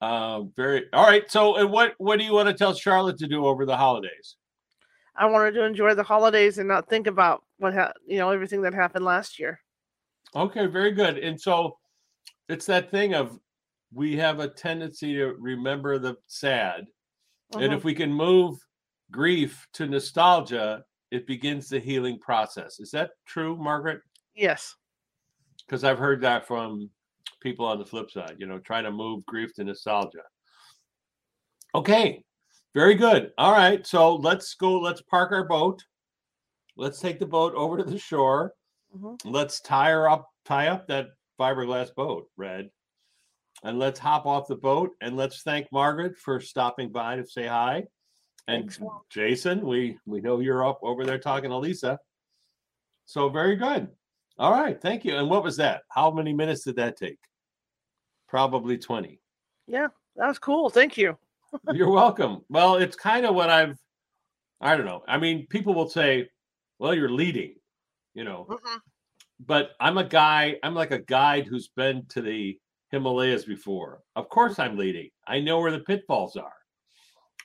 Uh, very. All right. So, and what what do you want to tell Charlotte to do over the holidays? I want her to enjoy the holidays and not think about what ha- you know everything that happened last year. Okay, very good. And so it's that thing of we have a tendency to remember the sad. Uh-huh. And if we can move grief to nostalgia, it begins the healing process. Is that true, Margaret? Yes. Because I've heard that from people on the flip side, you know, trying to move grief to nostalgia. Okay, very good. All right, so let's go. Let's park our boat. Let's take the boat over to the shore. Mm-hmm. Let's tie her up, tie up that fiberglass boat, Red, and let's hop off the boat, and let's thank Margaret for stopping by to say hi. And thanks, Jason, we, we know you're up over there talking to Lisa. So very good. All right. Thank you. And what was that? How many minutes did that take? Probably twenty. Yeah, that was cool. Thank you. You're welcome. Well, it's kind of what I've, I don't know. I mean, people will say, well, you're leading. You know, mm-hmm. but I'm a guy, I'm like a guide who's been to the Himalayas before. Of course I'm leading. I know where the pitfalls are.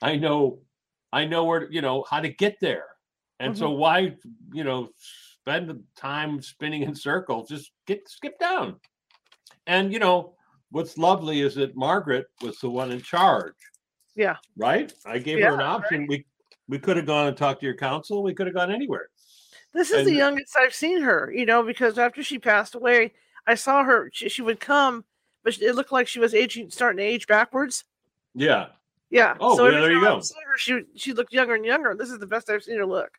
I know, I know where, you know, how to get there. And mm-hmm. so why, you know, spend the time spinning in circles, just get, skip down. And, you know, what's lovely is that Margaret was the one in charge. Yeah. Right. I gave yeah, her an option. Right. We, we could have gone and talked to your council. We could have gone anywhere. This is and, the youngest I've seen her, you know, because after she passed away, I saw her. She, she would come, but it looked like she was aging, starting to age backwards. Yeah. Yeah. Oh, so well, there you go. I saw her, she she looked younger and younger. This is the best I've seen her look.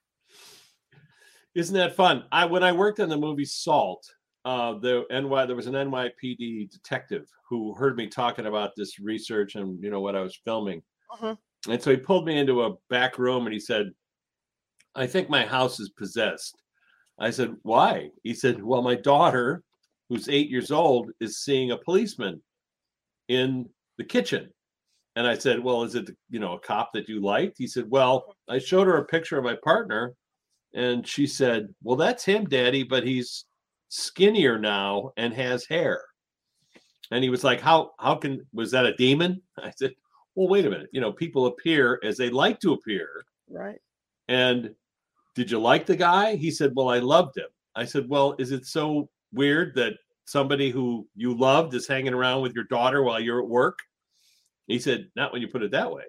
Isn't that fun? I when I worked on the movie Salt, uh, the N Y there was an N Y P D detective who heard me talking about this research and you know what I was filming, uh-huh. and so he pulled me into a back room and he said, I think my house is possessed. I said, why? He said, well, my daughter, who's eight years old, is seeing a policeman in the kitchen. And I said, well, is it, you know, a cop that you liked? He said, well, I showed her a picture of my partner. And she said, well, that's him, Daddy, but he's skinnier now and has hair. And he was like, how, how can, was that a demon? I said, well, wait a minute. You know, people appear as they like to appear. Right. And did you like the guy? He said, well, I loved him. I said, well, is it so weird that somebody who you loved is hanging around with your daughter while you're at work? He said, not when you put it that way.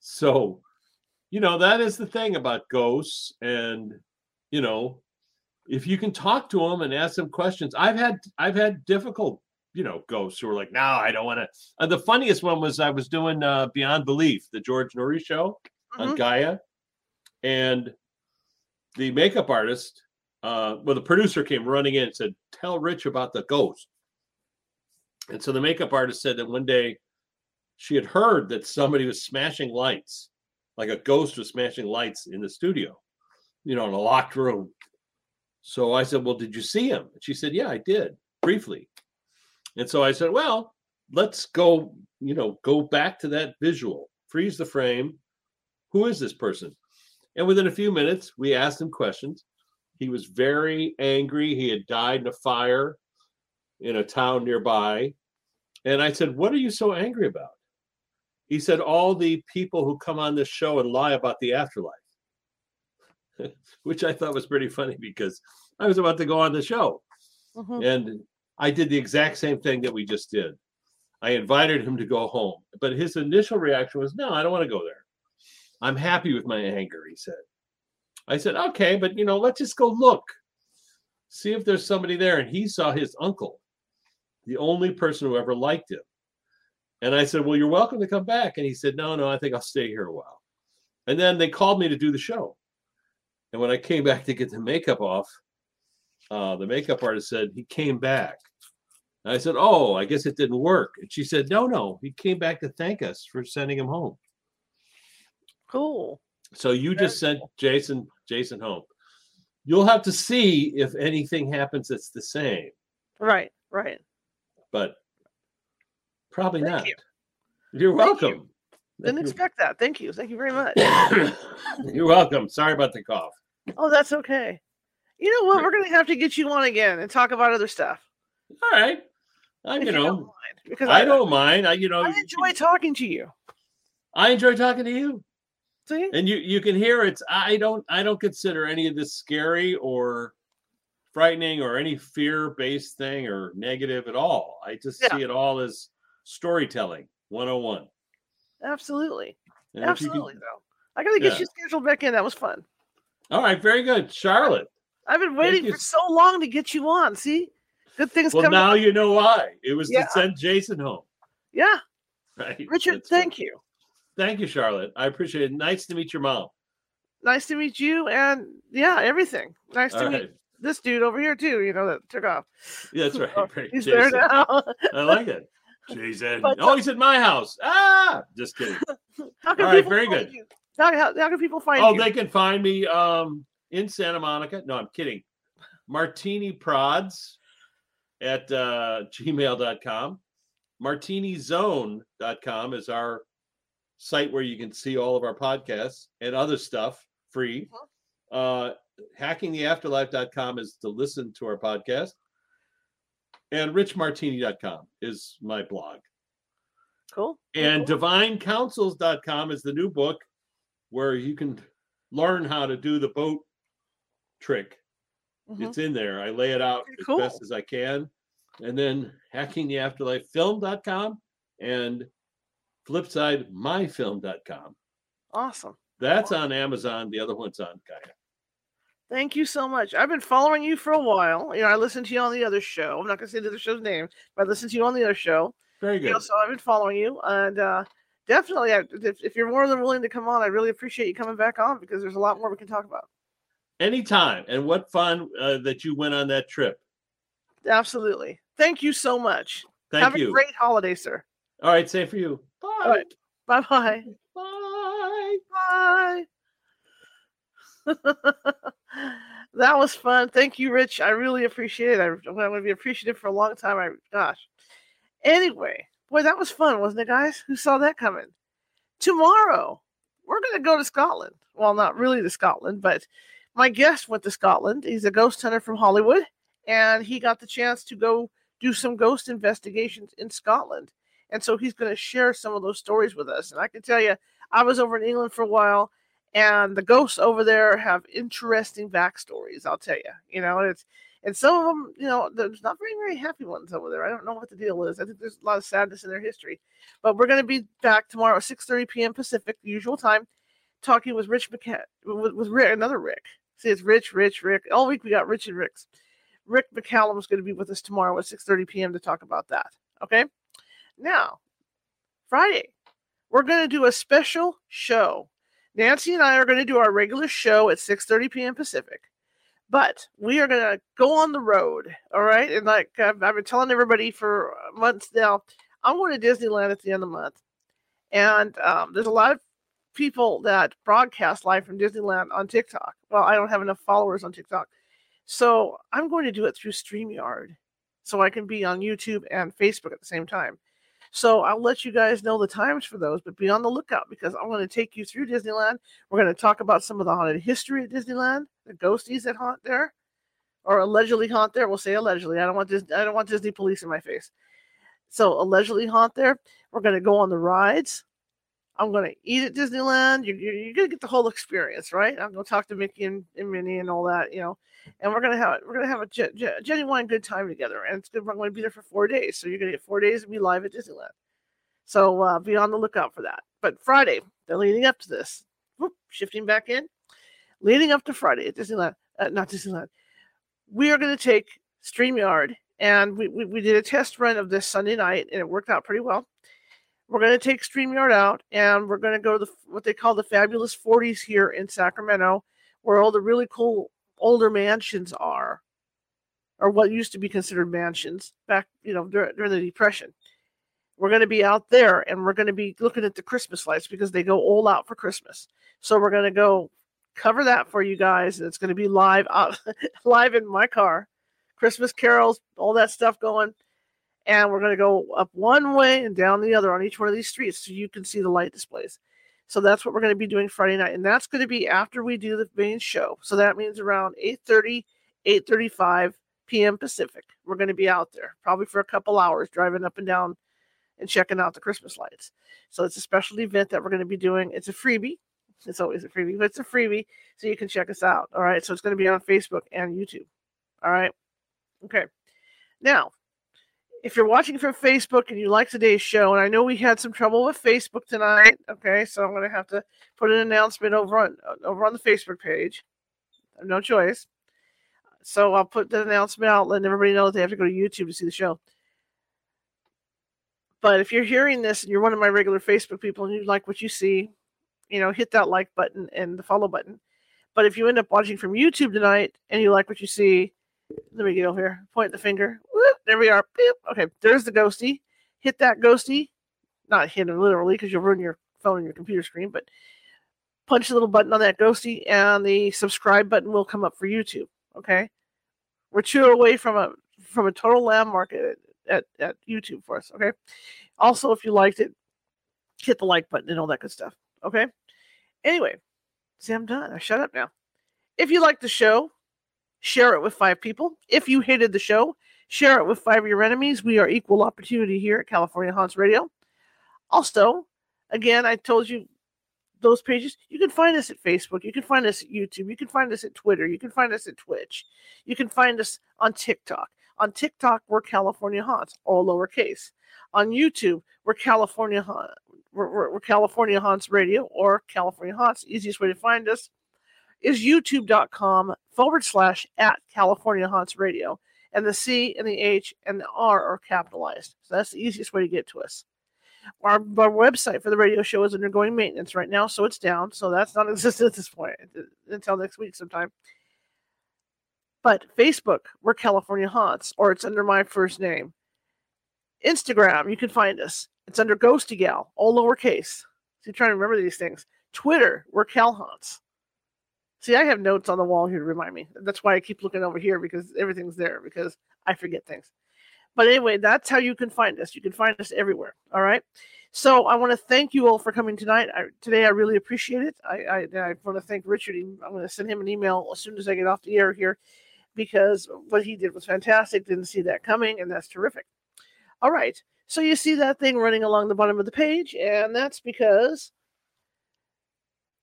So, you know, that is the thing about ghosts. And, you know, if you can talk to them and ask them questions, I've had, I've had difficult, you know, ghosts who are like, no, I don't want to. Uh, the funniest one was I was doing uh, Beyond Belief, the George Norrie show. On Gaia, and the makeup artist uh, well, the producer came running in and said, tell Rich about the ghost. And so the makeup artist said that one day she had heard that somebody was smashing lights, like a ghost was smashing lights in the studio, you know, in a locked room. So I said, well, did you see him? And she said, yeah, I did, briefly. And so I said, well, let's go, you know, go back to that visual, freeze the frame. Who is this person? And within a few minutes, we asked him questions. He was very angry. He had died in a fire in a town nearby. And I said, what are you so angry about? He said, all the people who come on this show and lie about the afterlife, which I thought was pretty funny because I was about to go on the show. Mm-hmm. And I did the exact same thing that we just did. I invited him to go home. But his initial reaction was, no, I don't want to go there. I'm happy with my anger, he said. I said, okay, but, you know, let's just go look. See if there's somebody there. And he saw his uncle, the only person who ever liked him. And I said, well, you're welcome to come back. And he said, no, no, I think I'll stay here a while. And then they called me to do the show. And when I came back to get the makeup off, uh, the makeup artist said, he came back. And I said, oh, I guess it didn't work. And she said, no, no, he came back to thank us for sending him home. Cool. So you Very just sent cool. Jason, Jason home. You'll have to see if anything happens that's the same. Right, right. But probably Thank not. You. You're Thank welcome. You. Didn't expect that. Thank you. Thank you very much. You're welcome. Sorry about the cough. Oh, that's okay. You know what? We're going to have to get you on again and talk about other stuff. All right. I, you know, don't mind, because I, I don't mind. I, you know, I enjoy you, talking to you. I enjoy talking to you. See? And you, you can hear it's, I don't, I don't consider any of this scary or frightening or any fear-based thing or negative at all. I just yeah. see it all as storytelling one oh one. Absolutely. And Absolutely, can, though. I got to get yeah. you scheduled back in. That was fun. All right. Very good. Charlotte. I've been waiting for so long to get you on. See? Good things well, come Well, now up. You know why. It was yeah. to send Jason home. Yeah. Right. Richard, That's thank funny. you. Thank you, Charlotte. I appreciate it. Nice to meet your mom. Nice to meet you. And yeah, everything. Nice to All meet right. this dude over here, too, you know, that took off. Yeah, that's right. Oh, he's Jason. there now. I like it. Jason. But, oh, he's at my house. Ah, just kidding. How can All right, very good. You? How, how, how can people find oh, you? Oh, they can find me um, in Santa Monica. No, I'm kidding. Martini Prods at uh, gmail dot com. Martini Zone dot com is our site where you can see all of our podcasts and other stuff free. Mm-hmm. Uh, hacking the afterlife dot com is to listen to our podcast. And rich martini dot com is my blog. Cool. And cool. divine councils dot com is the new book where you can learn how to do the boat trick. Mm-hmm. It's in there. I lay it out cool. as best as I can. And then hacking the afterlife film dot com and flipside my film dot com. Awesome. That's on Amazon. The other one's on Gaia. Thank you so much. I've been following you for a while. You know, I listened to you on the other show. I'm not going to say the other show's name, but I listened to you on the other show. Very good. You know, so I've been following you. And uh, definitely, I, if, if you're more than willing to come on, I really appreciate you coming back on because there's a lot more we can talk about. Anytime. And what fun uh, that you went on that trip. Absolutely. Thank you so much. Thank Have you. Have a great holiday, sir. All right. Same for you. Bye. All right. Bye-bye. Bye. Bye. That was fun. Thank you, Rich. I really appreciate it. I, I'm going to be appreciative for a long time. I gosh. Anyway, boy, that was fun, wasn't it, guys? Who saw that coming? Tomorrow, we're going to go to Scotland. Well, not really to Scotland, but my guest went to Scotland. He's a ghost hunter from Hollywood, and he got the chance to go do some ghost investigations in Scotland. And so he's going to share some of those stories with us. And I can tell you, I was over in England for a while. And the ghosts over there have interesting backstories, I'll tell you. You know, it's and some of them, you know, there's not very, very happy ones over there. I don't know what the deal is. I think there's a lot of sadness in their history. But we're going to be back tomorrow at six thirty p.m. Pacific, usual time, talking with Rich McCann, with, with Rick, another Rick. See, it's Rich, Rich, Rick. All week we got Rich and Rick's. Rick McCallum is going to be with us tomorrow at six thirty p.m. to talk about that. Okay? Now, Friday, we're going to do a special show. Nancy and I are going to do our regular show at six thirty p.m. Pacific. But we are going to go on the road, all right? And like I've, I've been telling everybody for months now, I'm going to Disneyland at the end of the month. And um, there's a lot of people that broadcast live from Disneyland on TikTok. Well, I don't have enough followers on TikTok. So I'm going to do it through StreamYard so I can be on YouTube and Facebook at the same time. So I'll let you guys know the times for those, but be on the lookout because I'm going to take you through Disneyland. We're going to talk about some of the haunted history at Disneyland, the ghosties that haunt there, or allegedly haunt there. We'll say allegedly. I don't want this. I don't want Disney police in my face. So allegedly haunt there. We're going to go on the rides. I'm going to eat at Disneyland. You're, you're, you're going to get the whole experience, right? I'm going to talk to Mickey and, and Minnie and all that, you know. And we're going to have we're going to have a ge- ge- genuine good time together. And it's good. We're going to be there for four days, so you're going to get four days and be live at Disneyland. So uh, be on the lookout for that. But Friday, they're leading up to this. Whoop, shifting back in, leading up to Friday at Disneyland, uh, not Disneyland. We are going to take StreamYard, and we, we we did a test run of this Sunday night, and it worked out pretty well. We're going to take StreamYard out, and we're going to go to the, what they call the Fabulous forties here in Sacramento, where all the really cool older mansions are, or what used to be considered mansions back, you know, during, during the Depression. We're going to be out there, and we're going to be looking at the Christmas lights because they go all out for Christmas. So we're going to go cover that for you guys, and it's going to be live out, live in my car, Christmas carols, all that stuff going. And we're going to go up one way and down the other on each one of these streets so you can see the light displays. So that's what we're going to be doing Friday night. And that's going to be after we do the main show. So that means around eight thirty, eight thirty-five p.m. Pacific. We're going to be out there probably for a couple hours driving up and down and checking out the Christmas lights. So it's a special event that we're going to be doing. It's a freebie. It's always a freebie, but it's a freebie. So you can check us out. All right. So it's going to be on Facebook and YouTube. All right. Okay. Now, if you're watching from Facebook and you like today's show, and I know we had some trouble with Facebook tonight, okay, so I'm going to have to put an announcement over on over on the Facebook page. I have no choice. So I'll put the announcement out, letting everybody know that they have to go to YouTube to see the show. But if you're hearing this and you're one of my regular Facebook people and you like what you see, you know, hit that like button and the follow button. But if you end up watching from YouTube tonight and you like what you see, let me get over here. Point the finger. Whoop, there we are. Beep. Okay, there's the ghosty. Hit that ghosty. Not hit him literally because you'll ruin your phone and your computer screen, but punch the little button on that ghosty and the subscribe button will come up for YouTube. Okay? We're two away from a from a total landmark at, at, at YouTube for us. Okay? Also, if you liked it, hit the like button and all that good stuff. Okay? Anyway, see, I'm done. I shut up now. If you like the show, share it with five people. If you hated the show, share it with five of your enemies. We are equal opportunity here at California Haunts Radio. Also, again, I told you those pages. You can find us at Facebook. You can find us at YouTube. You can find us at Twitter. You can find us at Twitch. You can find us on TikTok. On TikTok, we're California Haunts, all lowercase. On YouTube, we're California Haunts, we're, we're, we're California Haunts Radio or California Haunts. Easiest way to find us is youtube.com forward slash at California Haunts Radio. And the C and the H and the R are capitalized. So that's the easiest way to get to us. Our, our website for the radio show is undergoing maintenance right now, so it's down. So that's not existent at this point until next week sometime. But Facebook, we're California Haunts, or it's under my first name. Instagram, you can find us. It's under Ghosty Gal, all lowercase. So you're trying to remember these things. Twitter, we're Cal Haunts. See, I have notes on the wall here to remind me. That's why I keep looking over here because everything's there because I forget things. But anyway, that's how you can find us. You can find us everywhere. All right. So I want to thank you all for coming tonight. I, today, I really appreciate it. I, I, I want to thank Richard. I'm going to send him an email as soon as I get off the air here because what he did was fantastic. Didn't see that coming, and that's terrific. All right. So you see that thing running along the bottom of the page, and that's because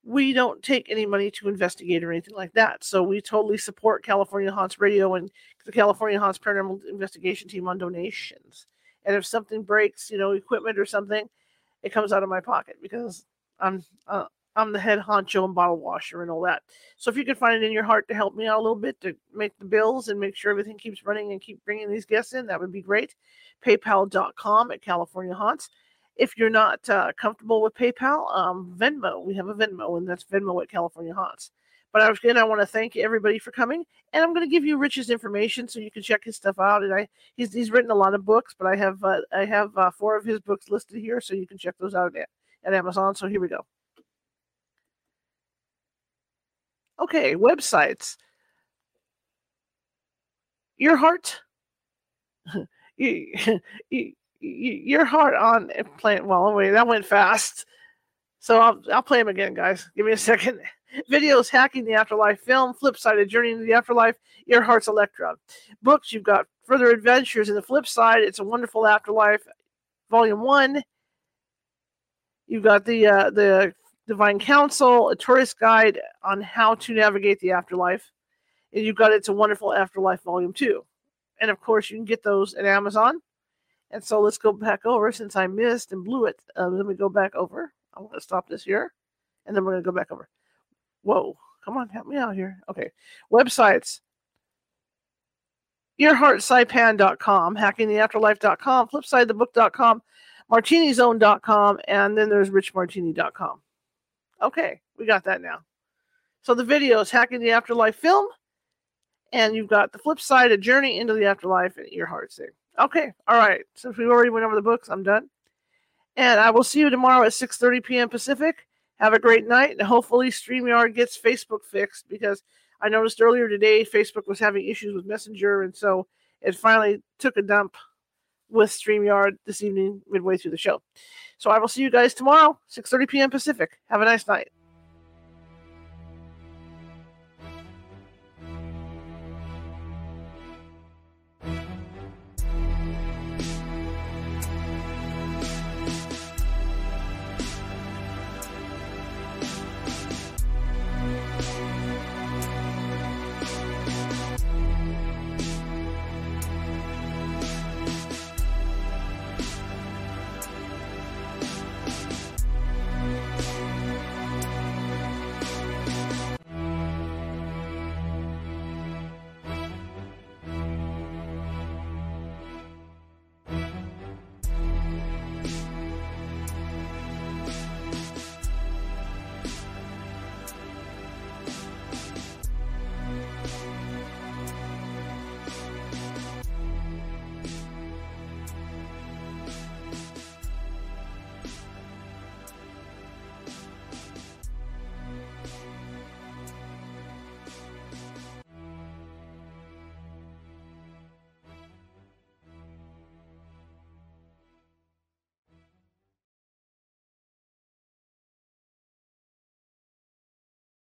we don't take any money to investigate or anything like that. So we totally support California Haunts Radio and the California Haunts Paranormal Investigation Team on donations. And if something breaks, you know, equipment or something, it comes out of my pocket because I'm uh, I'm the head honcho and bottle washer and all that. So if you can find it in your heart to help me out a little bit to make the bills and make sure everything keeps running and keep bringing these guests in, that would be great. PayPal dot com at California Haunts. If you're not uh, comfortable with PayPal, um, Venmo. We have a Venmo, and that's Venmo at California Haunts. But again, I want to thank everybody for coming, and I'm going to give you Rich's information so you can check his stuff out. And I he's he's written a lot of books, but I have uh, I have uh, four of his books listed here, so you can check those out at, at Amazon. So here we go. Okay, websites. Your heart. Your heart on plant. Well, wait, that went fast. So I'll I'll play them again, guys. Give me a second. Videos, Hacking the Afterlife. Film, Flipside, A Journey into the Afterlife, Earhart's Electra. Books, you've got Further Adventures in the Flipside, It's a Wonderful Afterlife, Volume one. You've got the uh, the Divine Council, a tourist guide on how to navigate the afterlife. And you've got It's a Wonderful Afterlife, Volume two. And, of course, you can get those at Amazon. And so let's go back over. Since I missed and blew it, uh, let me go back over. I want to stop this here, and then we're going to go back over. Whoa, come on, help me out here. Okay, websites. Earhart Saipan dot com, hacking the afterlife dot com, flipside the book dot com, martini zone dot com, and then there's rich martini dot com. Okay, we got that now. So the videos, Hacking the Afterlife Film, and you've got the Flipside, A Journey into the Afterlife, and Earhart's thing. Okay, all right. Since we already went over the books, I'm done. And I will see you tomorrow at six thirty p.m. Pacific. Have a great night, and hopefully StreamYard gets Facebook fixed, because I noticed earlier today Facebook was having issues with Messenger, and so it finally took a dump with StreamYard this evening midway through the show. So I will see you guys tomorrow, six thirty p.m. Pacific. Have a nice night.